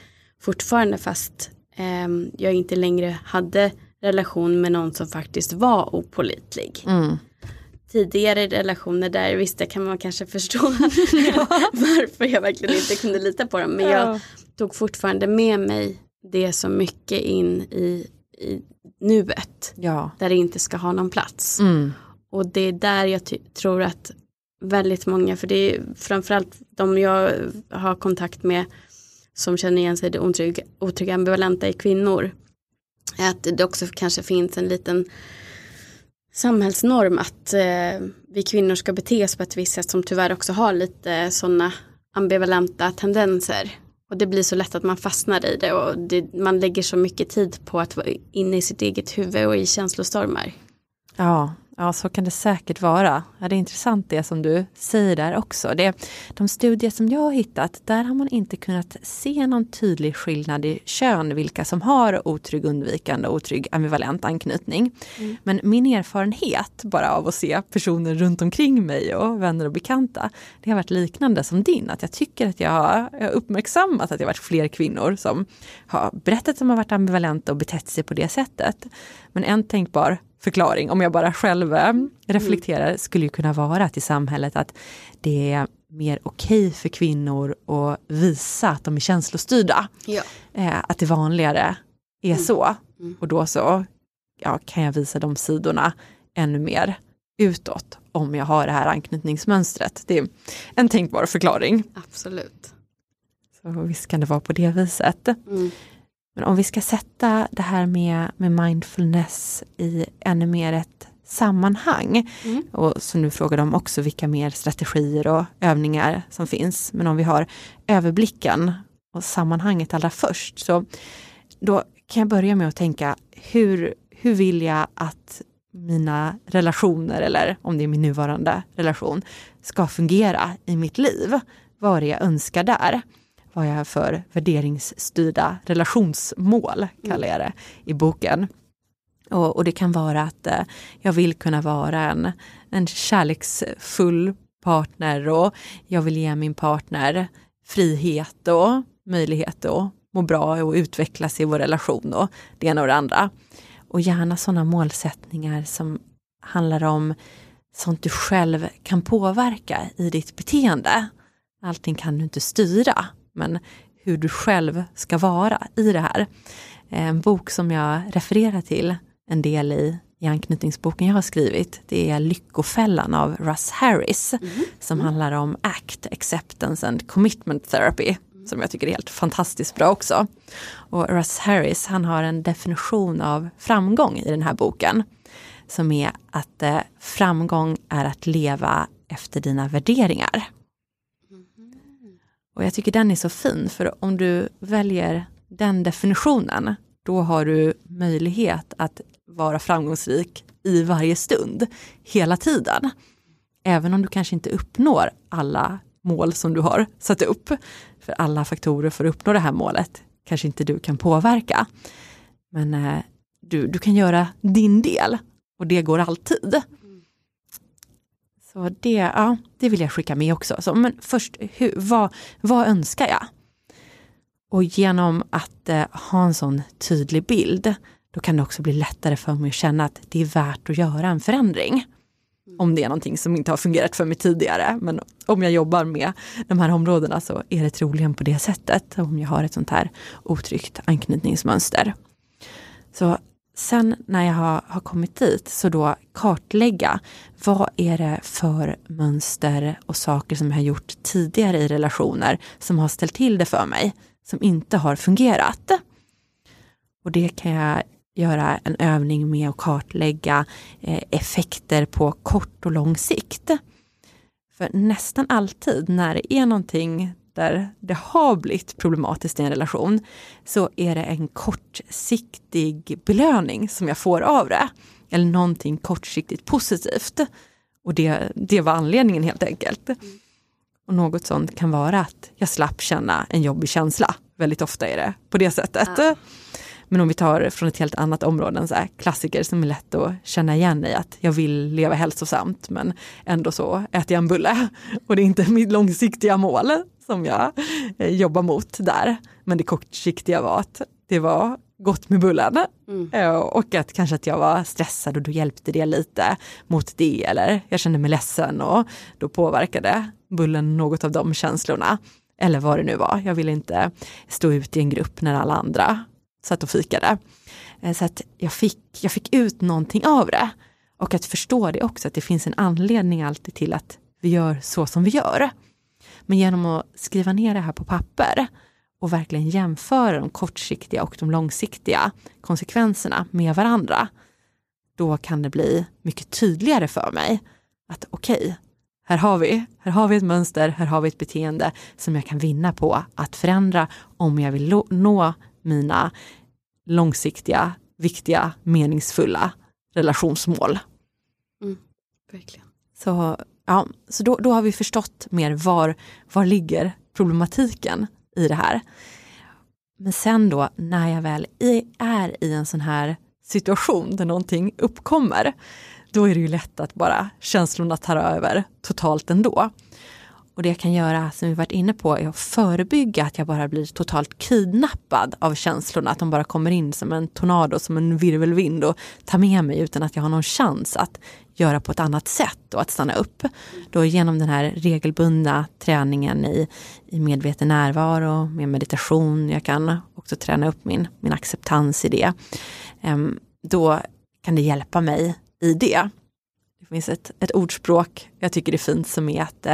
fortfarande fast eh, jag inte längre hade relation med någon som faktiskt var opålitlig. Mm. Tidigare relationer där, visst det kan man kanske förstå ja. varför jag verkligen inte kunde lita på dem. Men ja. jag tog fortfarande med mig det så mycket in i, i nuet. Ja. Där det inte ska ha någon plats. Mm. Och det är där jag ty- tror att väldigt många, för det är framförallt de jag har kontakt med som känner igen sig det otrygga, otrygga ambivalenta i kvinnor, att det också kanske finns en liten samhällsnorm att eh, vi kvinnor ska bete oss på ett visst sätt, som tyvärr också har lite sådana ambivalenta tendenser. Och det blir så lätt att man fastnar i det, och det, man lägger så mycket tid på att vara inne i sitt eget huvud och i känslostormar. Ja, ja, så kan det säkert vara. Ja, det är intressant det som du säger där också. Det, de studier som jag har hittat, där har man inte kunnat se någon tydlig skillnad i kön, vilka som har otrygg undvikande och otrygg ambivalent anknytning. Mm. Men min erfarenhet bara av att se personer runt omkring mig och vänner och bekanta, det har varit liknande som din. Att jag tycker att jag har uppmärksammat att det har varit fler kvinnor som har berättat att de har varit ambivalenta och betett sig på det sättet. Men en tänkbar förklaring, om jag bara själv reflekterar, skulle ju kunna vara att i samhället att det är mer okej för kvinnor att visa att de är känslostyrda. Ja. Att det vanligare är mm. så. Mm. Och då så ja, kan jag visa de sidorna ännu mer utåt om jag har det här anknytningsmönstret. Det är en tänkbar förklaring. Absolut. Så visst kan det vara på det viset. Mm. Men om vi ska sätta det här med, med mindfulness i ännu mer ett sammanhang. Mm. Och så nu frågar de också vilka mer strategier och övningar som finns. Men om vi har överblicken och sammanhanget allra först. Så då kan jag börja med att tänka hur, hur vill jag att mina relationer, eller om det är min nuvarande relation, ska fungera i mitt liv. Vad är det jag önskar där? Vad jag har för värderingsstyrda relationsmål, kallar jag det, i boken. Och, och det kan vara att eh, jag vill kunna vara en, en kärleksfull partner, och jag vill ge min partner frihet och möjlighet att må bra och utvecklas i vår relation och det ena och det andra. Och gärna sådana målsättningar som handlar om sånt du själv kan påverka i ditt beteende. Allting kan du inte styra, men hur du själv ska vara i det här. En bok som jag refererar till en del i, i anknytningsboken jag har skrivit, det är Lyckofällan av Russ Harris, mm. som handlar om A C T, Acceptance and Commitment Therapy, som jag tycker är helt fantastiskt bra också. Och Russ Harris, han har en definition av framgång i den här boken, som är att eh, framgång är att leva efter dina värderingar. Och jag tycker den är så fin, för om du väljer den definitionen, då har du möjlighet att vara framgångsrik i varje stund, hela tiden. Även om du kanske inte uppnår alla mål som du har satt upp. För alla faktorer för att uppnå det här målet kanske inte du kan påverka. Men eh, du, du kan göra din del, och det går alltid. Så det, ja, det vill jag skicka med också. Så, men först, hur, vad, vad önskar jag? Och genom att eh, ha en sån tydlig bild, då kan det också bli lättare för mig att känna att det är värt att göra en förändring. Om det är någonting som inte har fungerat för mig tidigare. Men om jag jobbar med de här områdena så är det troligen på det sättet. Om jag har ett sånt här otryggt anknytningsmönster. Så sen när jag har, har kommit dit, så då kartlägga vad är det för mönster och saker som jag har gjort tidigare i relationer som har ställt till det för mig, som inte har fungerat. Och det kan jag göra en övning med att kartlägga eh, effekter på kort och lång sikt. För nästan alltid när det är någonting där det har blivit problematiskt i en relation, så är det en kortsiktig belöning som jag får av det. Eller någonting kortsiktigt positivt. Och det, det var anledningen helt enkelt. Mm. Och något sånt kan vara att jag slapp känna en jobbig känsla. Väldigt ofta är det på det sättet. Mm. Men om vi tar från ett helt annat område, så här klassiker som är lätt att känna igen i, att jag vill leva hälsosamt, men ändå så äter jag en bulle. Och det är inte mitt långsiktiga mål som jag jobbar mot där. Men det kortsiktiga var att det var gott med bullen. Mm. Och att kanske att jag var stressad, och då hjälpte det lite mot det. Eller jag kände mig ledsen, och då påverkade bullen något av de känslorna. Eller vad det nu var. Jag ville inte stå ut i en grupp när alla andra satt och fikade. Så att jag fick, jag fick ut någonting av det. Och att förstå det också, att det finns en anledning alltid till att vi gör så som vi gör. Men genom att skriva ner det här på papper och verkligen jämföra de kortsiktiga och de långsiktiga konsekvenserna med varandra, då kan det bli mycket tydligare för mig att okej, okay, här har vi, här har vi ett mönster, här har vi ett beteende som jag kan vinna på att förändra om jag vill lo- nå mina långsiktiga, viktiga, meningsfulla relationsmål. Mm, verkligen. Så, ja, så då, då har vi förstått mer var, var ligger problematiken i det här. Men sen då, när jag väl är i en sån här situation där någonting uppkommer, då är det ju lätt att bara känslorna tar över totalt ändå. Och det jag kan göra, som vi varit inne på, är att förebygga att jag bara blir totalt kidnappad av känslorna. Att de bara kommer in som en tornado, som en virvelvind och tar med mig utan att jag har någon chans att göra på ett annat sätt och att stanna upp. Då genom den här regelbundna träningen i, i medveten närvaro, med meditation, jag kan också träna upp min, min acceptans i det. Ehm, då kan det hjälpa mig i det. Det finns ett, ett ordspråk, jag tycker det är fint, som är att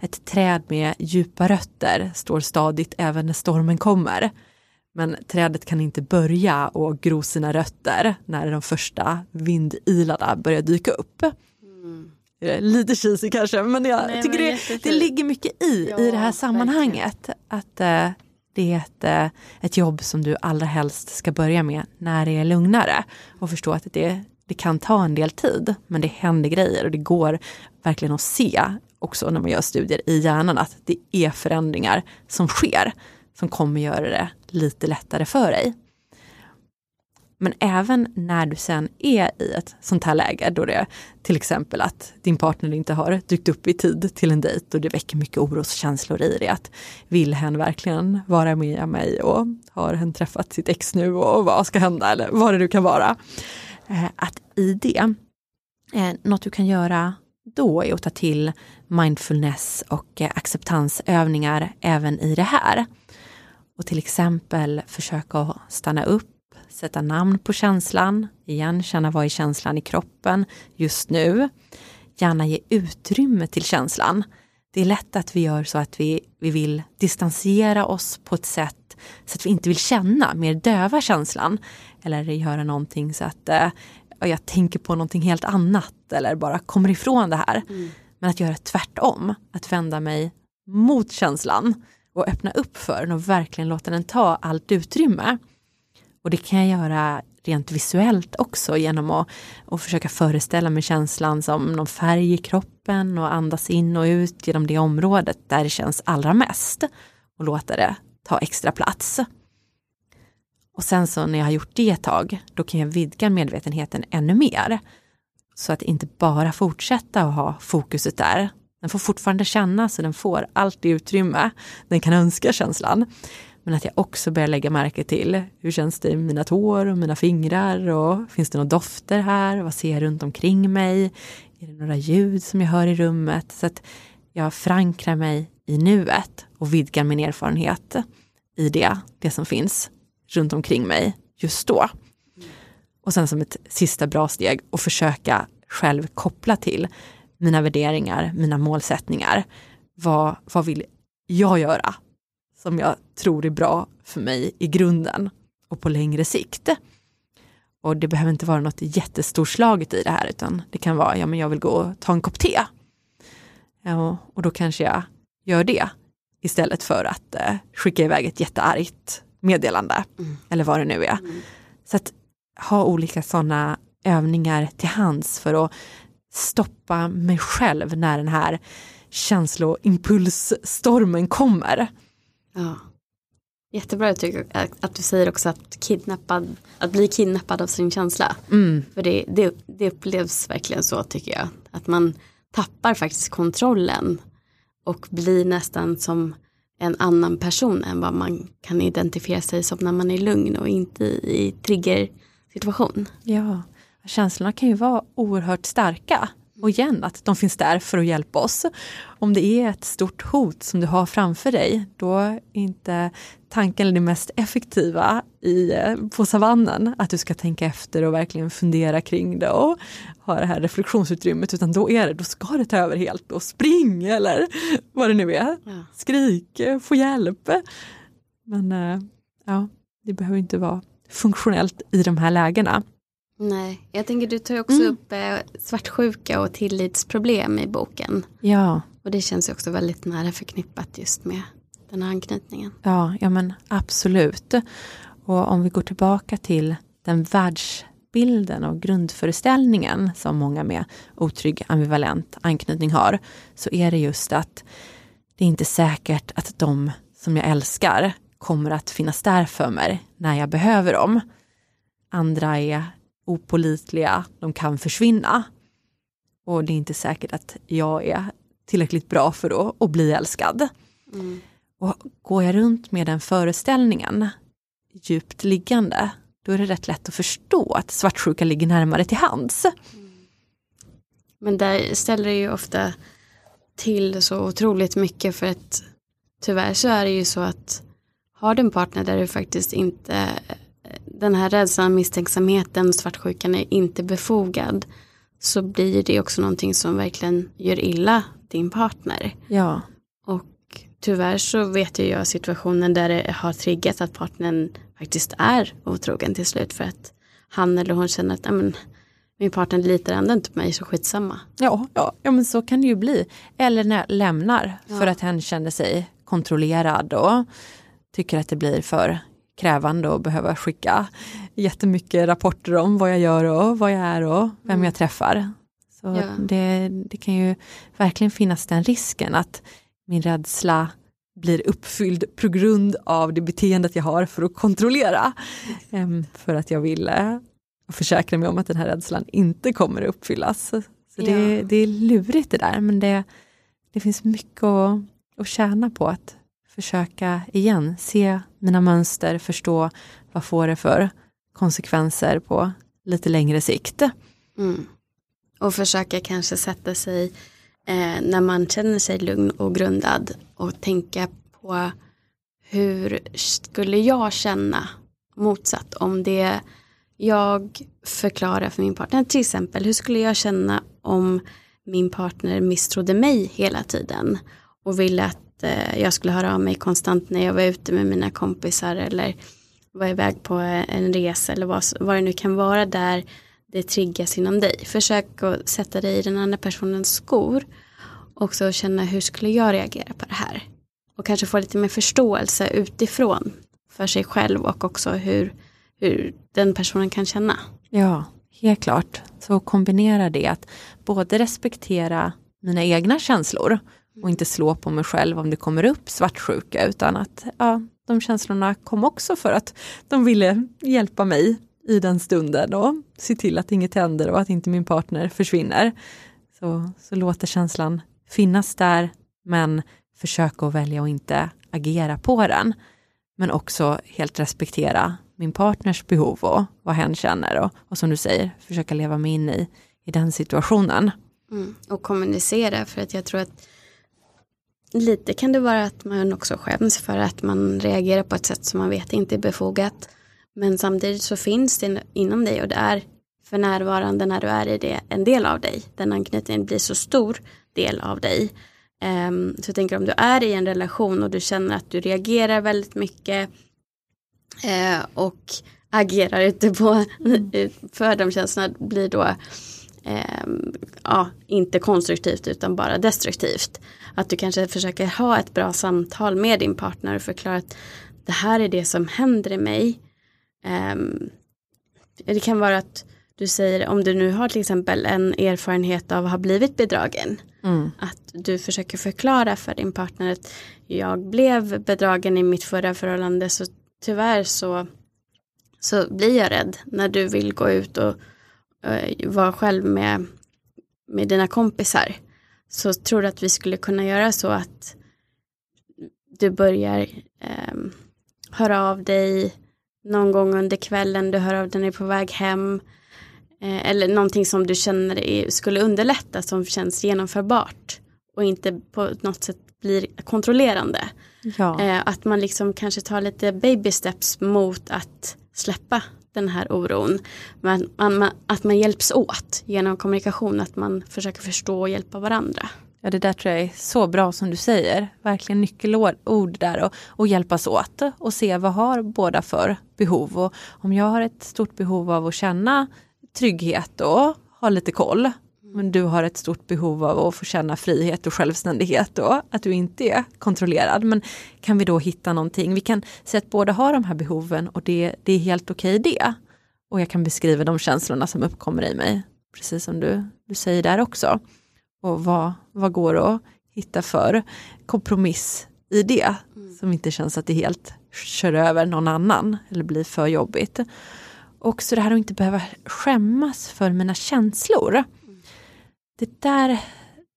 ett träd med djupa rötter står stadigt även när stormen kommer. Men trädet kan inte börja och gro sina rötter när de första vindilarna börjar dyka upp. Mm. Lite cheesy kanske, men jag Nej, tycker men det, det ligger mycket i, ja, i det här sammanhanget. Verkligen. Att äh, det är ett, äh, ett jobb som du allra helst ska börja med när det är lugnare. Och förstå att det är Det kan ta en del tid, men det händer grejer och det går verkligen att se också när man gör studier i hjärnan att det är förändringar som sker som kommer göra det lite lättare för dig. Men även när du sen är i ett sånt här läge då det är till exempel att din partner inte har dykt upp i tid till en dejt och det väcker mycket oroskänslor i det. Att vill hen verkligen vara med mig och har hen träffat sitt ex nu och vad ska hända eller vad det nu kan vara. Att i det, något du kan göra då är att ta till mindfulness och acceptansövningar även i det här. Och till exempel försöka stanna upp, sätta namn på känslan, igen känna vad är känslan i kroppen just nu. Gärna ge utrymme till känslan. Det är lätt att vi gör så att vi, vi vill distansera oss på ett sätt så att vi inte vill känna, mer döva känslan. Eller göra någonting så att eh, jag tänker på någonting helt annat. Eller bara kommer ifrån det här. Mm. Men att göra tvärtom. Att vända mig mot känslan. Och öppna upp för den och verkligen låta den ta allt utrymme. Och det kan jag göra rent visuellt också. Genom att, att försöka föreställa mig känslan som någon färg i kroppen. Och andas in och ut genom det området där det känns allra mest. Och låta det ta extra plats. Och sen så när jag har gjort det ett tag, då kan jag vidga medvetenheten ännu mer. Så att inte bara fortsätta att ha fokuset där. Den får fortfarande kännas och den får allt i utrymme. Den kan önska känslan. Men att jag också börjar lägga märke till hur känns det i mina tår och mina fingrar. Och finns det några dofter här? Vad ser jag runt omkring mig? Är det några ljud som jag hör i rummet? Så att jag förankrar mig i nuet och vidgar min erfarenhet i det, det som finns runt omkring mig just då. Och sen som ett sista bra steg att försöka själv koppla till mina värderingar, mina målsättningar. Vad, vad vill jag göra som jag tror är bra för mig i grunden och på längre sikt? Och det behöver inte vara något jättestorslaget i det här, utan det kan vara, ja men jag vill gå och ta en kopp te. Ja, och då kanske jag gör det istället för att eh, skicka iväg ett jätteargt meddelande. Mm. Eller vad det nu är. Mm. Så att ha olika sådana övningar till hands för att stoppa mig själv när den här känsloimpulsstormen kommer. Ja. Jättebra, jag tycker att du säger också att, kidnappad, att bli kidnappad av sin känsla. Mm. För det, det, det upplevs verkligen så, tycker jag. Att man tappar faktiskt kontrollen och blir nästan som en annan person än vad man kan identifiera sig som när man är lugn och inte i, i triggersituation. Ja, känslorna kan ju vara oerhört starka Och igen, att de finns där för att hjälpa oss. Om det är ett stort hot som du har framför dig, då är inte tanken det mest effektiva i, på savannen. Att du ska tänka efter och verkligen fundera kring det och ha det här reflektionsutrymmet. Utan då är det, då ska det ta över helt och spring eller vad det nu är. Ja. Skrik, få hjälp. Men ja, det behöver inte vara funktionellt i de här lägena. Nej, jag tänker du tar också mm. upp eh, svartsjuka och tillitsproblem i boken. Ja. Och det känns ju också väldigt nära förknippat just med den här anknytningen. Ja, ja men absolut. Och om vi går tillbaka till den världsbilden och grundföreställningen som många med otrygg ambivalent anknytning har, så är det just att det är inte säkert att de som jag älskar kommer att finnas där för mig när jag behöver dem. Andra är opålitliga, de kan försvinna. Och det är inte säkert att jag är tillräckligt bra för att bli älskad. Mm. Och går jag runt med den föreställningen djupt liggande, då är det rätt lätt att förstå att svartsjuka ligger närmare till hands. Mm. Men där ställer det ju ofta till så otroligt mycket, för att tyvärr så är det ju så att har du en partner där du faktiskt inte... den här rädslan, misstänksamheten, svartsjukan är inte befogad, så blir det också någonting som verkligen gör illa din partner. Ja. Och tyvärr så vet ju jag situationen där det har triggat att partnern faktiskt är otrogen till slut, för att han eller hon känner att men, min partner litar ändå inte på mig, så skitsamma. Ja, ja, ja men så kan det ju bli. Eller när lämnar ja. för att han känner sig kontrollerad och tycker att det blir för krävande och behöva skicka jättemycket rapporter om vad jag gör och vad jag är och vem mm. jag träffar. Så ja. det, det kan ju verkligen finnas den risken att min rädsla blir uppfylld på grund av det beteendet jag har för att kontrollera. Mm. För att jag vill försäkra mig om att den här rädslan inte kommer att uppfyllas. Så det, ja. det är lurigt det där, men det, det finns mycket att, att tjäna på att försöka igen, se mina mönster, förstå vad får det för konsekvenser på lite längre sikt. Mm. Och försöka kanske sätta sig eh, när man känner sig lugn och grundad och tänka på hur skulle jag känna motsatt om det jag förklarar för min partner. Till exempel, hur skulle jag känna om min partner misstrodde mig hela tiden och ville att jag skulle höra av mig konstant när jag var ute med mina kompisar eller var iväg på en resa eller vad, vad det nu kan vara där det triggas inom dig. Försök att sätta dig i den andra personens skor och så känna hur skulle jag reagera på det här. Och kanske få lite mer förståelse utifrån för sig själv och också hur, hur den personen kan känna. Ja, helt klart. Så kombinera det att både respektera mina egna känslor och inte slå på mig själv om det kommer upp svartsjuka, utan att ja, de känslorna kom också för att de ville hjälpa mig i den stunden och se till att inget händer och att inte min partner försvinner. Så, så låter känslan finnas där, men försök att välja att inte agera på den. Men också helt respektera min partners behov och vad hen känner och, och som du säger, försöka leva mig in i, i den situationen. Mm, och kommunicera, för att jag tror att lite kan det vara att man också skäms för att man reagerar på ett sätt som man vet inte är befogat. Men samtidigt så finns det inom dig och det är för närvarande när du är i det en del av dig. Den anknytningen blir så stor del av dig. Um, så jag tänker om du är i en relation och du känner att du reagerar väldigt mycket uh, och agerar ute på mm. för de känslorna blir då... Um, ja, inte konstruktivt utan bara destruktivt. Att du kanske försöker ha ett bra samtal med din partner och förklara att det här är det som händer i mig. Um, det kan vara att du säger, om du nu har till exempel en erfarenhet av att ha blivit bedragen, mm. att du försöker förklara för din partner att jag blev bedragen i mitt förra förhållande, så tyvärr så, så blir jag rädd när du vill gå ut och var själv med, med dina kompisar, så tror du att vi skulle kunna göra så att du börjar eh, höra av dig någon gång under kvällen, du hör av dig när du är på väg hem eh, eller någonting som du känner är, skulle underlätta, som känns genomförbart och inte på något sätt blir kontrollerande. Ja. Eh, att man liksom kanske tar lite baby steps mot att släppa den här oron. Men man, man, att man hjälps åt genom kommunikation, att man försöker förstå och hjälpa varandra. Ja, det där tror jag är så bra som du säger. Verkligen nyckelord där, och, och hjälpas åt och se vad har båda för behov. Och om jag har ett stort behov av att känna trygghet och ha lite koll, men du har ett stort behov av att få känna frihet och självständighet då, att du inte är kontrollerad. Men kan vi då hitta någonting? Vi kan se att båda har de här behoven och det, det är helt okej det. Och jag kan beskriva de känslorna som uppkommer i mig, precis som du, du säger där också. Och vad, vad går att hitta för kompromiss i det, mm. som inte känns att det helt kör över någon annan eller blir för jobbigt. Och så det här att inte behöva skämmas för mina känslor. Det där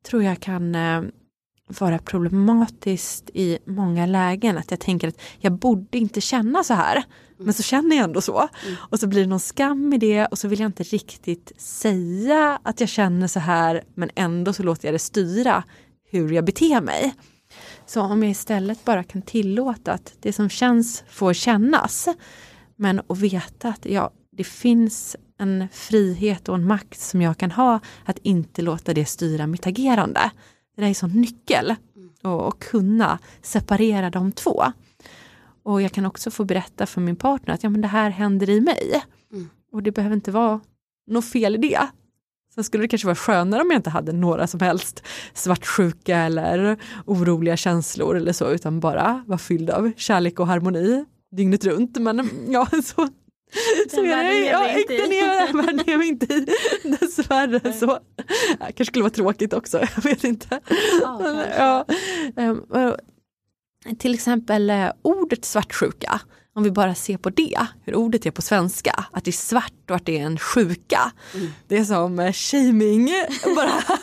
tror jag kan vara problematiskt i många lägen. Att jag tänker att jag borde inte känna så här. Men så känner jag ändå så. Och så blir det någon skam i det. Och så vill jag inte riktigt säga att jag känner så här. Men ändå så låter jag det styra hur jag beter mig. Så om jag istället bara kan tillåta att det som känns får kännas. Men att veta att ja, det finns en frihet och en makt som jag kan ha, att inte låta det styra mitt agerande. Det där är en sån nyckel att kunna separera de två. Och jag kan också få berätta för min partner att ja, men det här händer i mig. Mm. Och det behöver inte vara något fel i det. Sen skulle det kanske vara skönare om jag inte hade några som helst svartsjuka eller oroliga känslor eller så, utan bara vara fylld av kärlek och harmoni dygnet runt. Men ja, så... Så den världen lever vi inte i, dessvärre. Nej. Så det kanske skulle vara tråkigt också, jag vet inte. Ja, ja. Till exempel ordet svartsjuka, om vi bara ser på det, hur ordet är på svenska, att det är svart och att det är en sjuka. Mm. Det är som shaming bara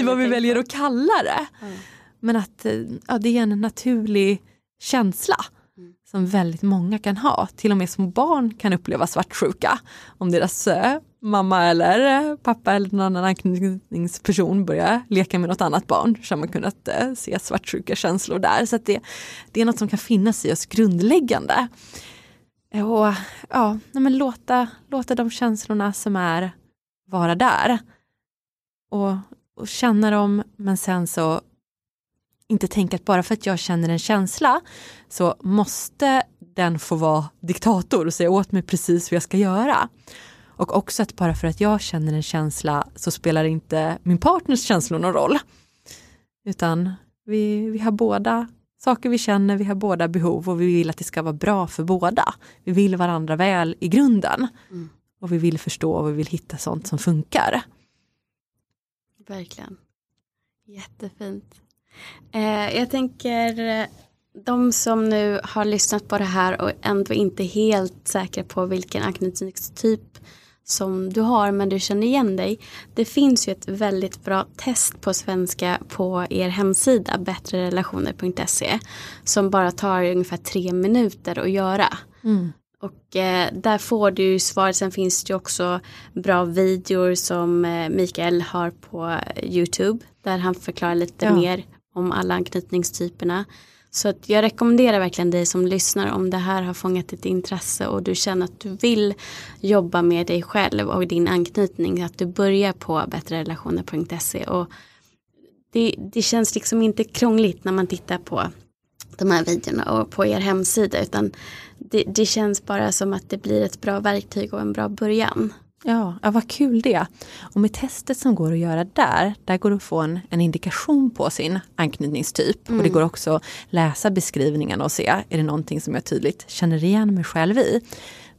i vad vi väljer att kalla det. Mm. Men att ja, det är en naturlig känsla som väldigt många kan ha. Till och med små barn kan uppleva svartsjuka. Om deras eh, mamma eller pappa eller någon annan anknytningsperson börjar leka med något annat barn, så har man kunnat eh, se svartsjuka känslor där. Så att det, det är något som kan finnas i oss grundläggande. Och ja, men låta, låta de känslorna som är vara där. Och, och känna dem, men sen så inte tänka att bara för att jag känner en känsla så måste den få vara diktator och säga åt mig precis hur jag ska göra. Och också att bara för att jag känner en känsla så spelar inte min partners känslor någon roll. Utan vi, vi har båda saker vi känner, vi har båda behov och vi vill att det ska vara bra för båda. Vi vill varandra väl i grunden. Mm. Och vi vill förstå och vi vill hitta sånt som funkar. Verkligen. Jättefint. Jag tänker, de som nu har lyssnat på det här och ändå inte är helt säkra på vilken anknytningstyp som du har, men du känner igen dig. Det finns ju ett väldigt bra test på svenska på er hemsida bättre relationer punkt se som bara tar ungefär tre minuter att göra. Mm. Och eh, där får du ju svar. Sen finns det ju också bra videor som eh, Mikael har på YouTube där han förklarar lite ja. mer om alla anknytningstyperna. Så att jag rekommenderar verkligen dig som lyssnar, om det här har fångat ditt intresse och du känner att du vill jobba med dig själv och din anknytning, att du börjar på bättre relationer punkt se. Och det, det känns liksom inte krångligt när man tittar på de här videorna och på er hemsida, utan det, det känns bara som att det blir ett bra verktyg och en bra början. Ja, ja, vad kul det. Och med testet som går att göra där, där går det att få en, en indikation på sin anknytningstyp. Mm. Och det går också att läsa beskrivningen och se, är det någonting som jag tydligt känner igen mig själv i?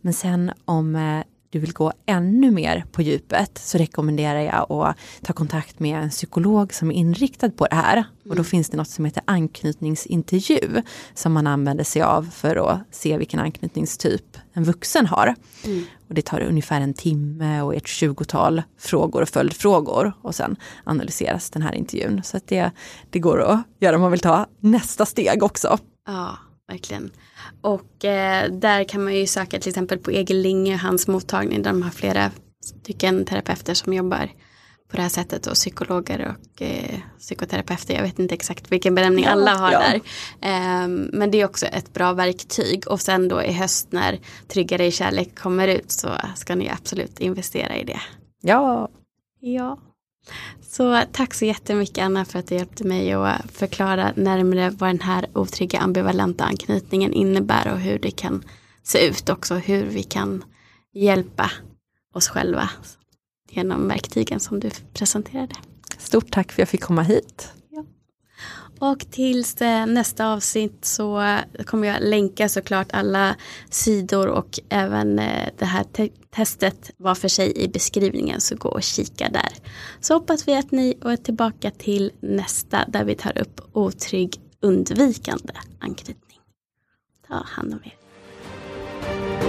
Men sen om eh, du vill gå ännu mer på djupet, så rekommenderar jag att ta kontakt med en psykolog som är inriktad på det här. Mm. Och då finns det något som heter anknytningsintervju som man använder sig av för att se vilken anknytningstyp en vuxen har. Mm. Och det tar ungefär en timme och ett tjugotal frågor och följdfrågor. Och sen analyseras den här intervjun. Så att det, det går att göra om man vill ta nästa steg också. Ja. Verkligen. Och eh, där kan man ju söka till exempel på Ege Linge, hans mottagning, där de har flera stycken terapeuter som jobbar på det här sättet och psykologer och eh, psykoterapeuter. Jag vet inte exakt vilken benämning ja, alla har ja. där. Eh, men det är också ett bra verktyg. Och sen då i höst när Tryggare i kärlek kommer ut så ska ni absolut investera i det. Ja. Ja. Så tack så jättemycket Anna för att du hjälpte mig att förklara närmare vad den här otrygga ambivalenta anknytningen innebär och hur det kan se ut också. Hur vi kan hjälpa oss själva genom verktygen som du presenterade. Stort tack för att jag fick komma hit. Ja. Och tills nästa avsnitt så kommer jag länka såklart alla sidor och även det här te- testet var för sig i beskrivningen, så gå och kika där. Så hoppas vi att ni är tillbaka till nästa där vi tar upp otrygg undvikande anknytning. Ta hand om er.